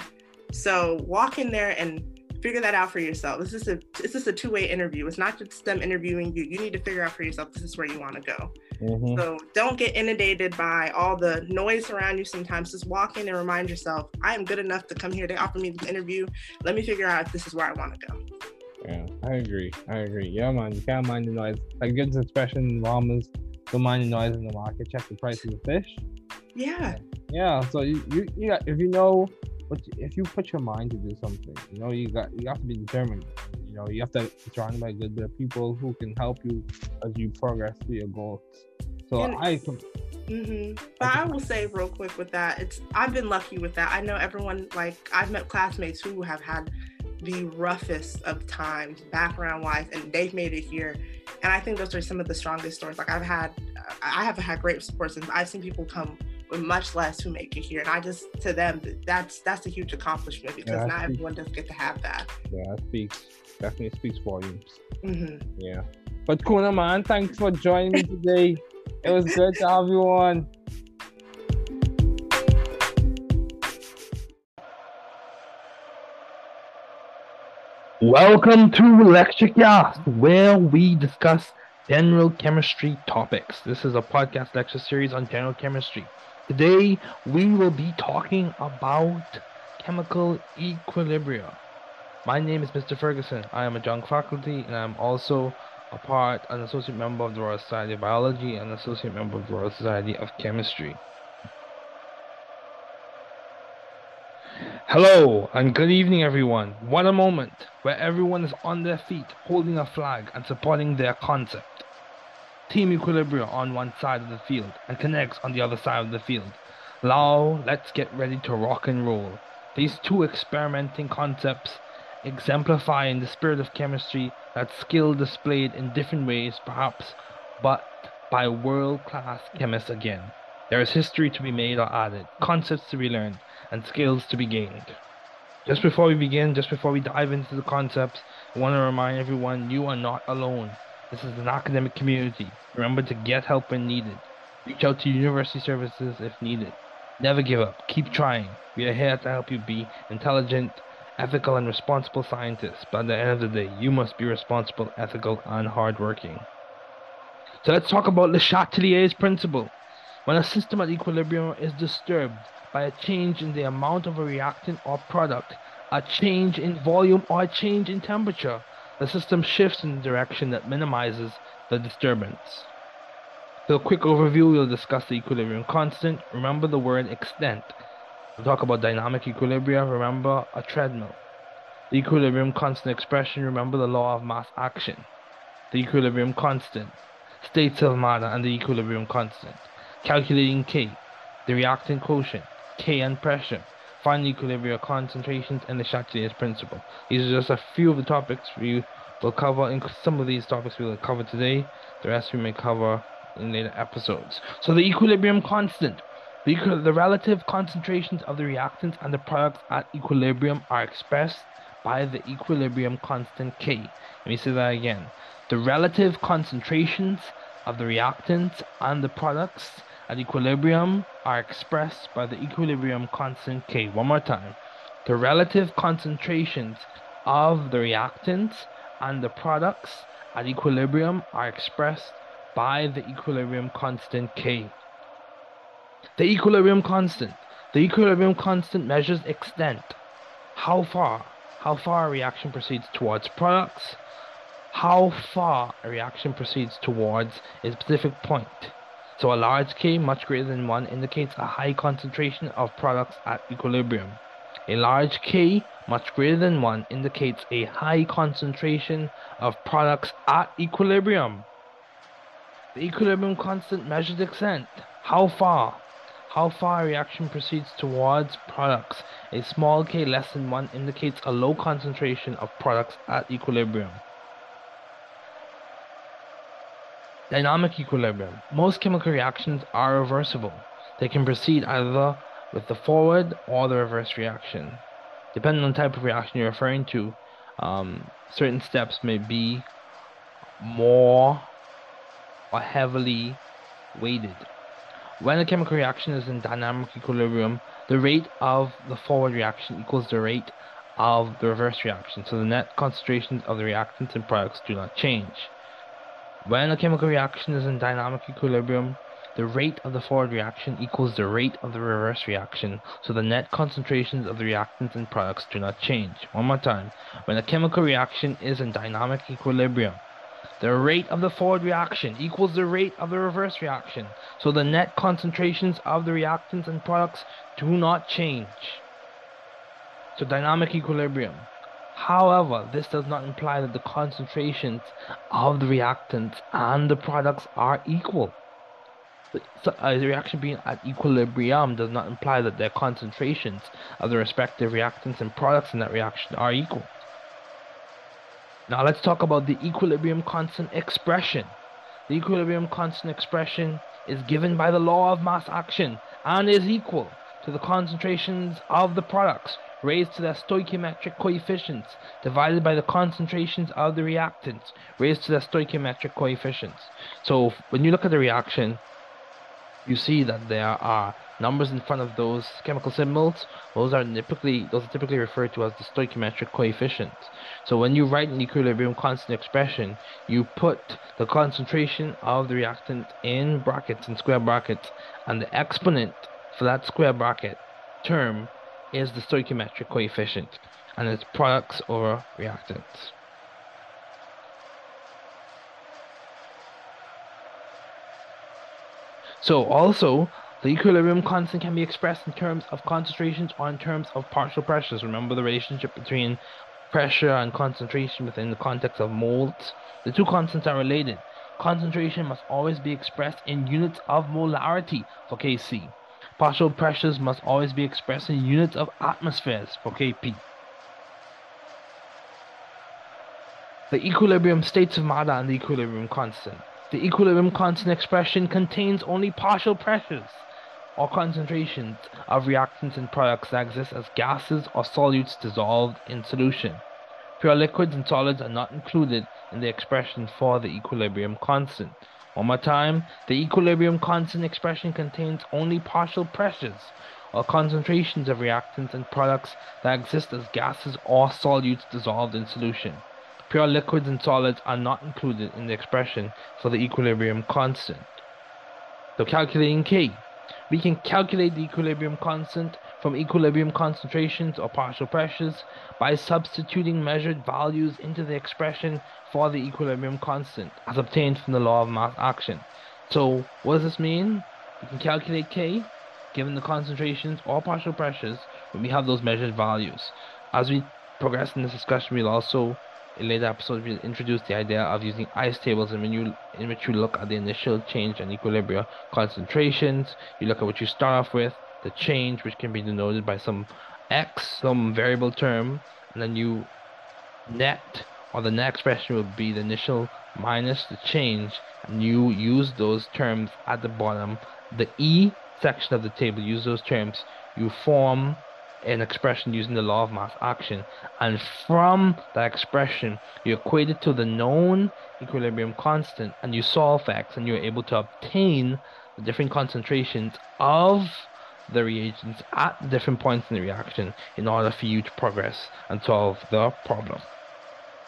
So walk in there and figure that out for yourself. This is a two-way interview. It's not just them interviewing you. You need to figure out for yourself, this is where you want to go. Mm-hmm. So don't get inundated by all the noise around you sometimes. Just walk in and remind yourself, I am good enough to come here. They offered me this interview. Let me figure out if this is where I want to go. Yeah, I agree. Yeah, man, you can't mind the noise. Like, good expression, llamas don't mind the noise in the market. Check the price of the fish. Yeah. Yeah, so you if you know, but if you put your mind to do something, you know, you have to be determined. You know, you have to be surrounded by a good bit of people who can help you as you progress to your goals. So But I will say real quick with that, I've been lucky with that. I know everyone, like, I've met classmates who have had the roughest of times background-wise, and they've made it here. And I think those are some of the strongest stories. Like, I haven't had great supports, and I've seen people come much less who make it here, and I just, to them, that's a huge accomplishment, because not everyone does get to have that. Yeah, that definitely speaks volumes. Mm-hmm. Yeah, but Kuna, man, thanks for joining me today. It was good to have you on. Welcome to LectureCast, where we discuss general chemistry topics. This is a podcast lecture series on general chemistry. Today, we will be talking about chemical equilibria. My name is Mr. Ferguson. I am a adjunct faculty, and I am also an associate member of the Royal Society of Biology and an associate member of the Royal Society of Chemistry. Hello, and good evening, everyone. What a moment where everyone is on their feet, holding a flag and supporting their concept. Team Equilibria on one side of the field and Connects on the other side of the field. Now, let's get ready to rock and roll. These two experimenting concepts exemplify in the spirit of chemistry that skill displayed in different ways, perhaps, but by world-class chemists again. There is history to be made or added, concepts to be learned, and skills to be gained. Just before we dive into the concepts, I want to remind everyone, you are not alone. This is an academic community. Remember to get help when needed. Reach out to university services if needed. Never give up. Keep trying. We are here to help you be intelligent, ethical, and responsible scientists. But at the end of the day, you must be responsible, ethical, and hardworking. So let's talk about Le Chatelier's principle. When a system at equilibrium is disturbed by a change in the amount of a reactant or product, a change in volume, or a change in temperature, the system shifts in the direction that minimizes the disturbance. So a quick overview, we'll discuss the equilibrium constant. Remember the word extent. We'll talk about dynamic equilibria. Remember a treadmill. The equilibrium constant expression. Remember the law of mass action. The equilibrium constant. States of matter and the equilibrium constant. Calculating K, the reactant quotient, K and pressure. Find equilibria concentrations and the Chatelier's principle. These are just a few of the topics we will cover. Some of these topics we will cover today. The rest we may cover in later episodes. So the equilibrium constant. The relative concentrations of the reactants and the products at equilibrium are expressed by the equilibrium constant K. Let me say that again. The relative concentrations of the reactants and the products at equilibrium are expressed by the equilibrium constant K. One more time. The relative concentrations of the reactants and the products at equilibrium are expressed by the equilibrium constant K. The equilibrium constant. The equilibrium constant measures extent. How far a reaction proceeds towards products. How far a reaction proceeds towards a specific point. So a large K much greater than 1 indicates a high concentration of products at equilibrium. A large K much greater than 1 indicates a high concentration of products at equilibrium. The equilibrium constant measures extent, how far a reaction proceeds towards products. A small k less than 1 indicates a low concentration of products at equilibrium. Dynamic equilibrium. Most chemical reactions are reversible. They can proceed either with the forward or the reverse reaction. Depending on the type of reaction you're referring to, certain steps may be more or heavily weighted. When a chemical reaction is in dynamic equilibrium, the rate of the forward reaction equals the rate of the reverse reaction, so the net concentrations of the reactants and products do not change. When a chemical reaction is in dynamic equilibrium, the rate of the forward reaction equals the rate of the reverse reaction, so the net concentrations of the reactants and products do not change. One more time. When a chemical reaction is in dynamic equilibrium, the rate of the forward reaction equals the rate of the reverse reaction, so the net concentrations of the reactants and products do not change. So dynamic equilibrium. However, this does not imply that the concentrations of the reactants and the products are equal. So, the reaction being at equilibrium does not imply that their concentrations of the respective reactants and products in that reaction are equal. Now let's talk about the equilibrium constant expression. The equilibrium constant expression is given by the law of mass action and is equal to the concentrations of the products raised to their stoichiometric coefficients divided by the concentrations of the reactants raised to their stoichiometric coefficients. So when you look at the reaction, you see that there are numbers in front of those chemical symbols. Those are typically referred to as the stoichiometric coefficients. So when you write an equilibrium constant expression, you put the concentration of the reactant in brackets, in square brackets, and the exponent for that square bracket term is the stoichiometric coefficient, and it's products over reactants. So also, the equilibrium constant can be expressed in terms of concentrations or in terms of partial pressures. Remember the relationship between pressure and concentration within the context of moles. The two constants are related. Concentration must always be expressed in units of molarity for Kc. Partial pressures must always be expressed in units of atmospheres for Kp. The equilibrium states of matter and the equilibrium constant. The equilibrium constant expression contains only partial pressures or concentrations of reactants and products that exist as gases or solutes dissolved in solution. Pure liquids and solids are not included in the expression for the equilibrium constant. One more time, the equilibrium constant expression contains only partial pressures or concentrations of reactants and products that exist as gases or solutes dissolved in solution. Pure liquids and solids are not included in the expression for the equilibrium constant. So calculating K. We can calculate the equilibrium constant from equilibrium concentrations or partial pressures by substituting measured values into the expression for the equilibrium constant as obtained from the law of mass action. So what does this mean? We can calculate K given the concentrations or partial pressures when we have those measured values. As we progress in this discussion, we'll also, in later episodes, we'll introduce the idea of using ice tables in which you look at the initial change and equilibrium concentrations. You look at what you start off with, the change, which can be denoted by some x, some variable term, and then you net, or the net expression will be the initial minus the change, and you use those terms at the bottom, the e section of the table, use those terms, you form an expression using the law of mass action, and from that expression you equate it to the known equilibrium constant and you solve x, and you're able to obtain the different concentrations of the reagents at different points in the reaction in order for you to progress and solve the problem.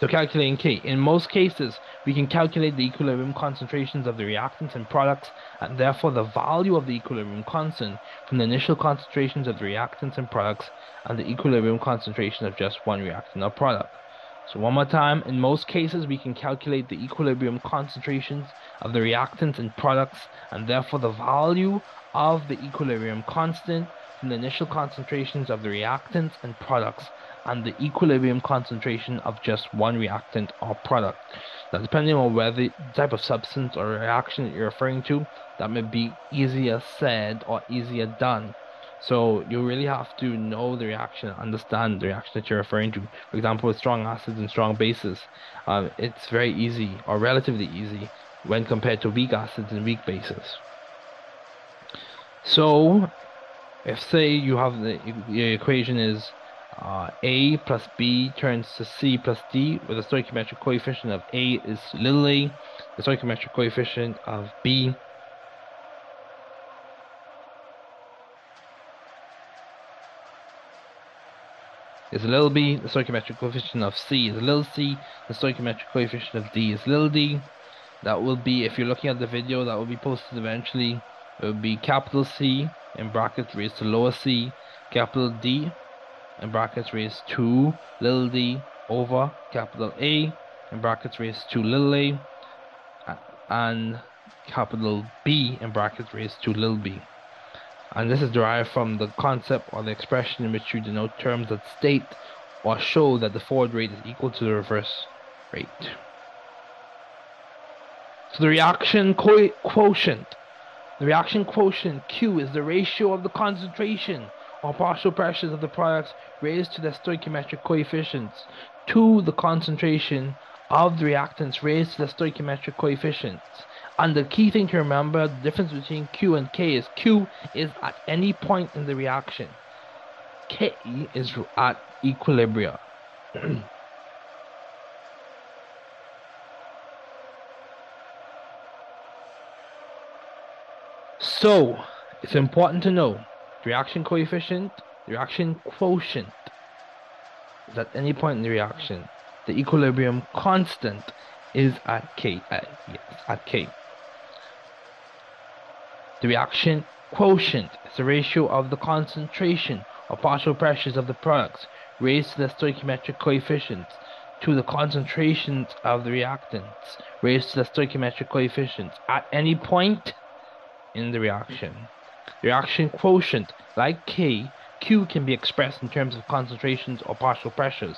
So calculating K. In most cases, we can calculate the equilibrium concentrations of the reactants and products, and therefore the value of the equilibrium constant from the initial concentrations of the reactants and products and the equilibrium concentration of just one reactant or product. So one more time, in most cases, we can calculate the equilibrium concentrations of the reactants and products, and therefore the value of the equilibrium constant from the initial concentrations of the reactants and products and the equilibrium concentration of just one reactant or product. Now, depending on whether the type of substance or reaction that you're referring to, that may be easier said or easier done. So you really have to know the reaction, understand the reaction that you're referring to. For example, with strong acids and strong bases, it's very easy or relatively easy when compared to weak acids and weak bases. So if, say, you have the equation is A plus B turns to C plus D, with a stoichiometric coefficient of A is little a, the stoichiometric coefficient of B is little b, the stoichiometric coefficient of C is little c, the stoichiometric coefficient of D is little d. That will be, if you're looking at the video that will be posted eventually, it will be capital C in brackets raised to lower c, capital D in brackets raised to little d over capital A in brackets raised to little a, and capital B in brackets raised to little b. And this is derived from the concept or the expression in which you denote terms that state or show that the forward rate is equal to the reverse rate. So the reaction quotient. The reaction quotient, Q, is the ratio of the concentration or partial pressures of the products raised to their stoichiometric coefficients to the concentration of the reactants raised to their stoichiometric coefficients. And the key thing to remember, the difference between Q and K is Q is at any point in the reaction. K is at equilibrium. So, it's important to know the reaction coefficient, the reaction quotient is at any point in the reaction. The equilibrium constant is at K. The reaction quotient is the ratio of the concentration or partial pressures of the products raised to their stoichiometric coefficients to the concentrations of the reactants raised to their stoichiometric coefficients at any point in the reaction. The reaction quotient, like K, Q can be expressed in terms of concentrations or partial pressures.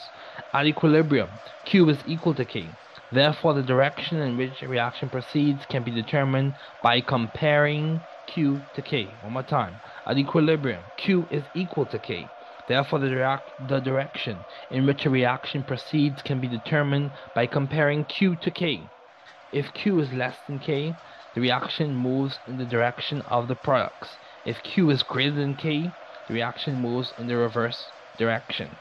At equilibrium, Q is equal to K. Therefore, the direction in which a reaction proceeds can be determined by comparing Q to K. One more time. At equilibrium, Q is equal to K. Therefore, the direction in which a reaction proceeds can be determined by comparing Q to K. If Q is less than K, the reaction moves in the direction of the products. If Q is greater than K, the reaction moves in the reverse direction.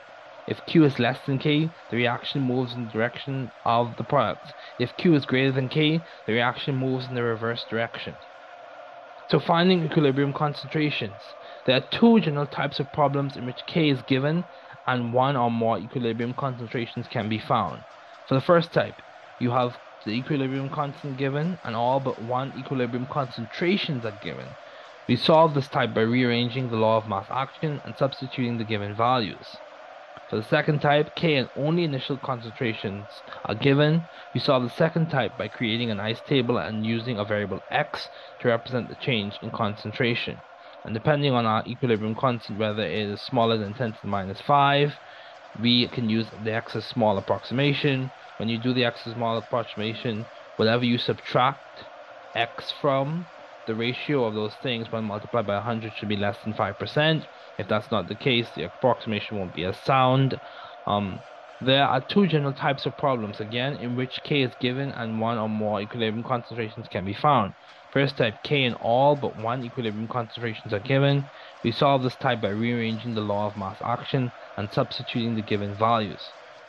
If Q is less than K, the reaction moves in the direction of the product. If Q is greater than K, the reaction moves in the reverse direction. So, finding equilibrium concentrations. There are two general types of problems in which K is given and one or more equilibrium concentrations can be found. For the first type, you have the equilibrium constant given and all but one equilibrium concentrations are given. We solve this type by rearranging the law of mass action and substituting the given values. For the second type, K and only initial concentrations are given. We solve the second type by creating a nice table and using a variable X to represent the change in concentration. And depending on our equilibrium constant, whether it is smaller than 10 to the minus 5, we can use the X as small approximation. When you do the X as small approximation, whatever you subtract X from, the ratio of those things when multiplied by 100 should be less than 5%. If that's not the case, the approximation won't be as sound. There are two general types of problems, again, in which K is given and one or more equilibrium concentrations can be found. First type, K and all but one equilibrium concentrations are given. We solve this type by rearranging the law of mass action and substituting the given values.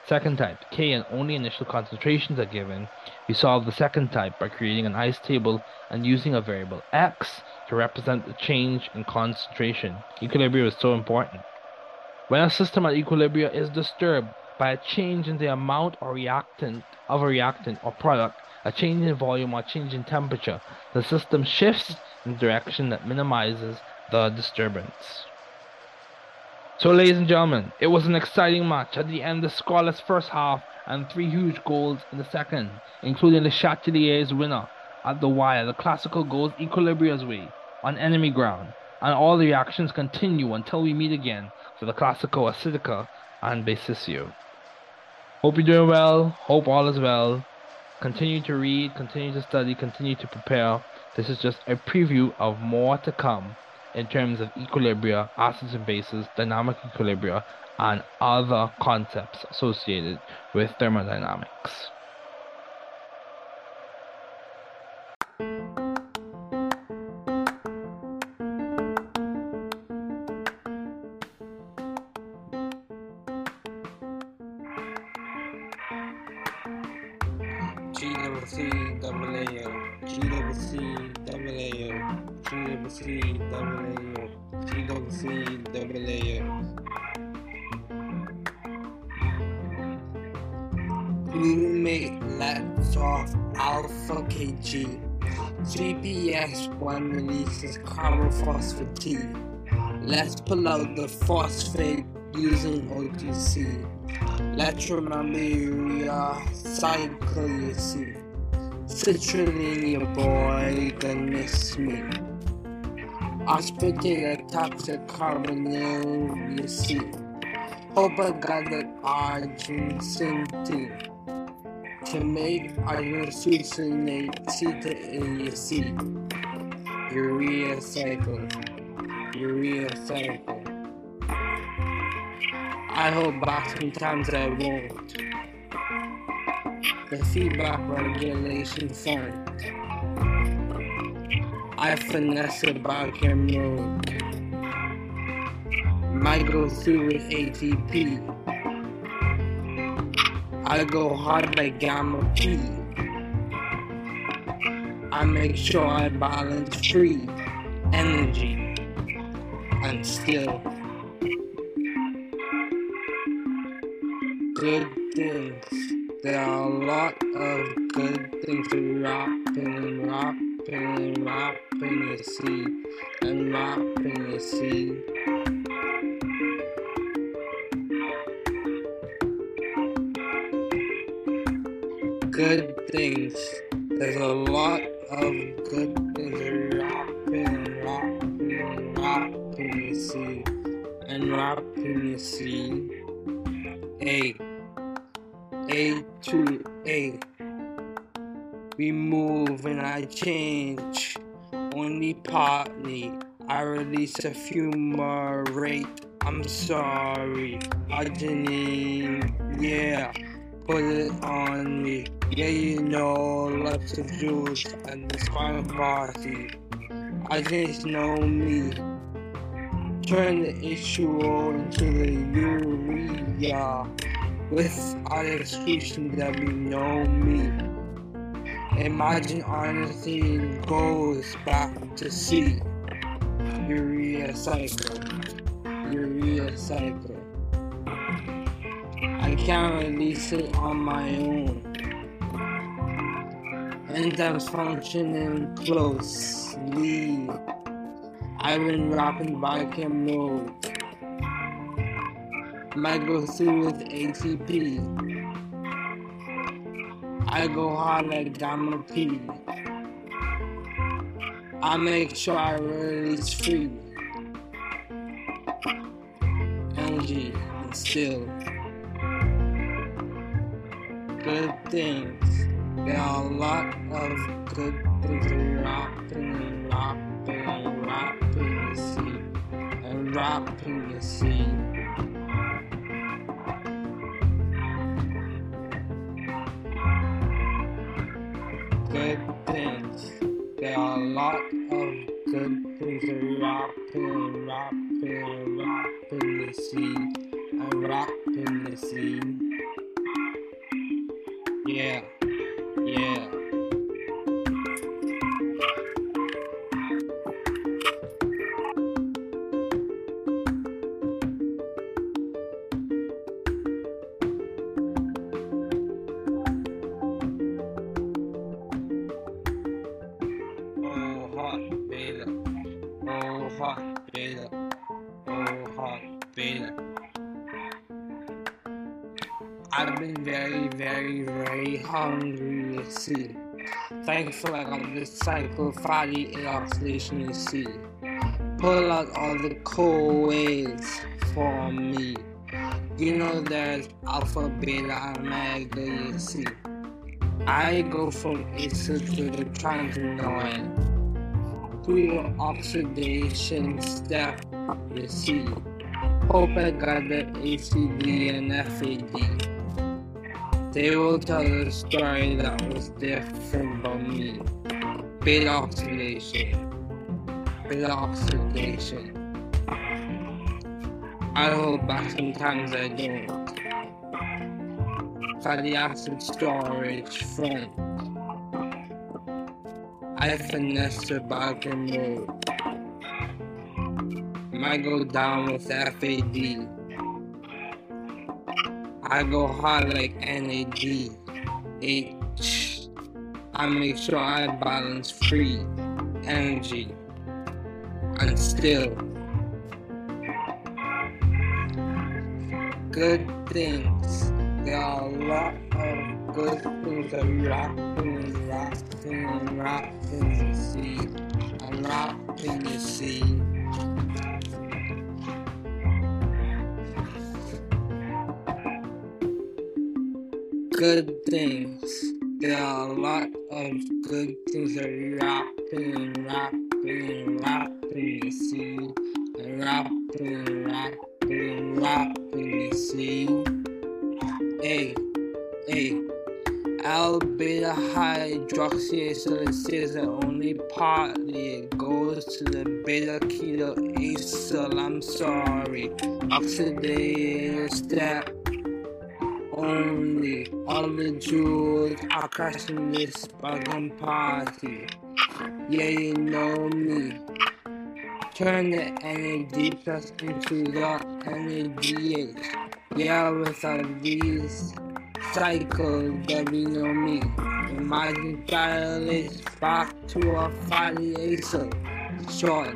Second type, K and only initial concentrations are given. We solve the second type by creating an ice table and using a variable X to represent the change in concentration. Equilibrium is so important. When a system at equilibrium is disturbed by a change in the amount or reactant of a reactant or product, a change in volume or change in temperature, the system shifts in the direction that minimizes the disturbance. So, ladies and gentlemen, it was an exciting match. At the end, the scoreless first half and three huge goals in the second, including Le Chatelier's winner at the wire. The classical goes equilibrium's way on enemy ground, and all the reactions continue until we meet again for the Classico Acidica on BasisU. Hope you're doing well. Hope all is well. Continue to read, continue to study, continue to prepare. This is just a preview of more to come in terms of equilibria, acids and bases, dynamic equilibria, and other concepts associated with thermodynamics. Glutamate lets off alpha KG. GPX1 releases carbophosphate T. Let's pull out the phosphate using OTC. Let's remember urea cycle you see. Citrulline your boy, then miss me. Aspartate attacks a carbonyl you see. Hope I got that arginine synthetic. To make isosuccinate C2AAC. Urea cycle. Urea cycle. I hold back sometimes I won't. The feedback regulation fund. I finesse about your mode. Might go through with ATP. I go hard like gamma P. I make sure I balance free energy and still good things. There are a lot of good things to wrap in the sea. Good things. There's a lot of good things wrapping you see. A to A. We move and I change. Only partly. I release a fumarate. I'm sorry. Arginine. Yeah. Put it on me. Yeah, you know, lots of juice and the spinal party. I just know me. Turn the issue into the urea. Without exclusion that we know me. Imagine honesty goes back to sea. Urea cycle. I can't release it on my own. Enzymes functioning closely. I've been rapping bichem mode. Might go through with ATP. I go hard like gamma P. I make sure I release free energy and still. Good things. There are a lot of good things wrapping the sea. Good things. There are a lot of good things wrapping the sea. Yeah. Oh, hot beta. I've been very, very, very hungry, you see. Thankful I got this cycle fatty oxidation, you see. Pull out all the cold ways for me. you know that alpha, beta, omega, C. I go from acid to the transinoid through your oxidation step, you see. Hope I got the ACD and FAD. They will tell a story that was different from me. Beta oxidation. Beta oxidation. I hold back sometimes, I don't. The acid storage front. I finesse the bottom move. Might go down with FAD. I go hard like NAD. H. I make sure I balance free energy. And still. Good things. There are a lot of good things that we rock in the sea. Good things. There are a lot of good things that we rock in the sea. A. L-beta hydroxyacylase is the only partly it goes to the beta-keto-acyl, oxidative step only. All the jewels are crashing this fucking party. Yeah, you know me. Turn the NAD plus into the NADH. Yeah, without these cycles that we know me. Imagine dilate back to a fatty acyl. Shorten.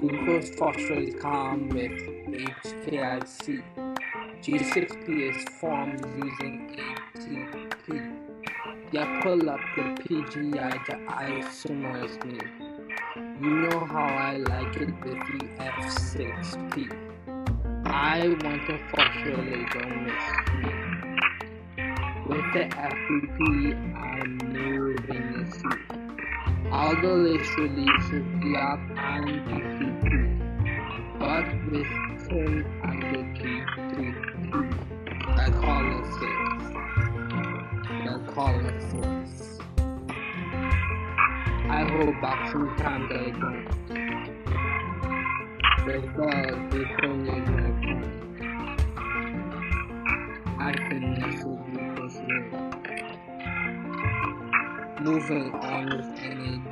Glucose phosphorus come with HKIC. G6P is formed using ATP. Yeah, pull up the PGI to isomerize me. You know how I like it with the F6P. I want to phosphorylate, don't miss me. With the FPP, I'm moving the sea. All the list releases block and PCP. But with turn and the G3P. I call it six. I hold back sometimes I don't. Because they don't need my point. I finish with moving on with NAD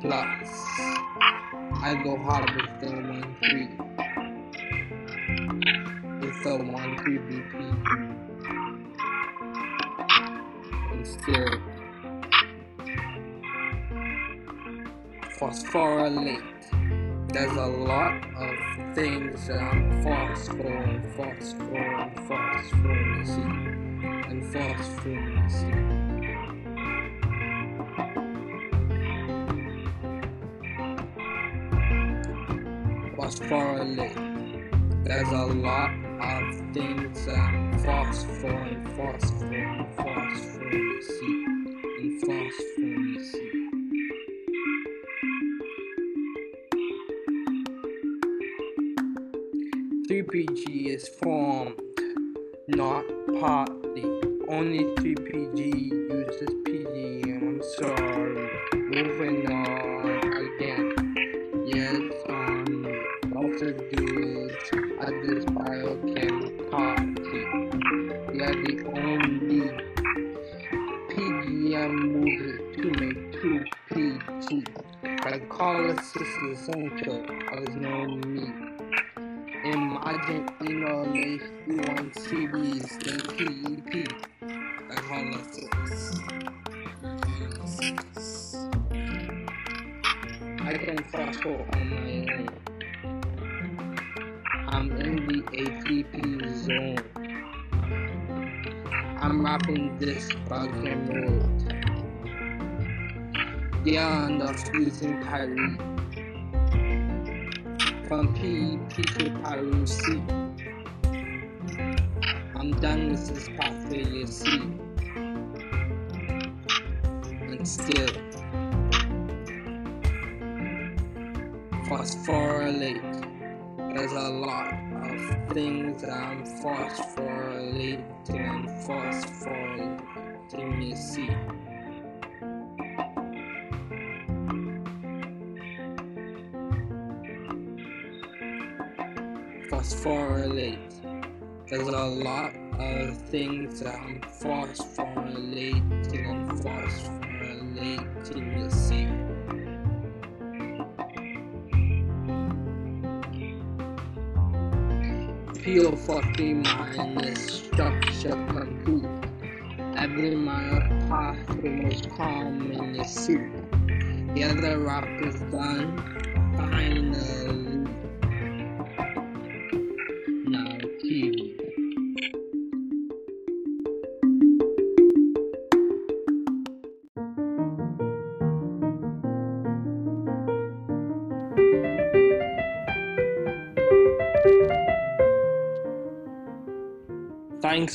plus. I go hard with the 1-3. With the 1,2-DPG instead. Phosphorylate. There's a lot of things that I'm phosphorylating. Phosphorylate. There's a lot of things that phosphorylate. 3PG is formed, not partly. Only 3PG uses PG. I'm sorry. Moving on again. Yes. To do is at this biochem party. We are the only PGM movie to make 2PG. Glycolysis is essential, there's no need. Imagine enol H1CB is the PEP. Glycolysis. I can phosphor on my own. I'm in the ATP zone. I'm rapping this fucking road. Yeah, and I'm using Pyru. From PEP to Pyru C. I'm done with this pathway, you see. And still. Phosphorylate. There's a lot of things that I'm phosphorylating, you see. Phosphorylate. There's a lot of things that I'm phosphorylating, you see. PO40 minus structure complete. Every minor pathway most common is soup. The other rock is done. Finally. Now kiwi. Thanks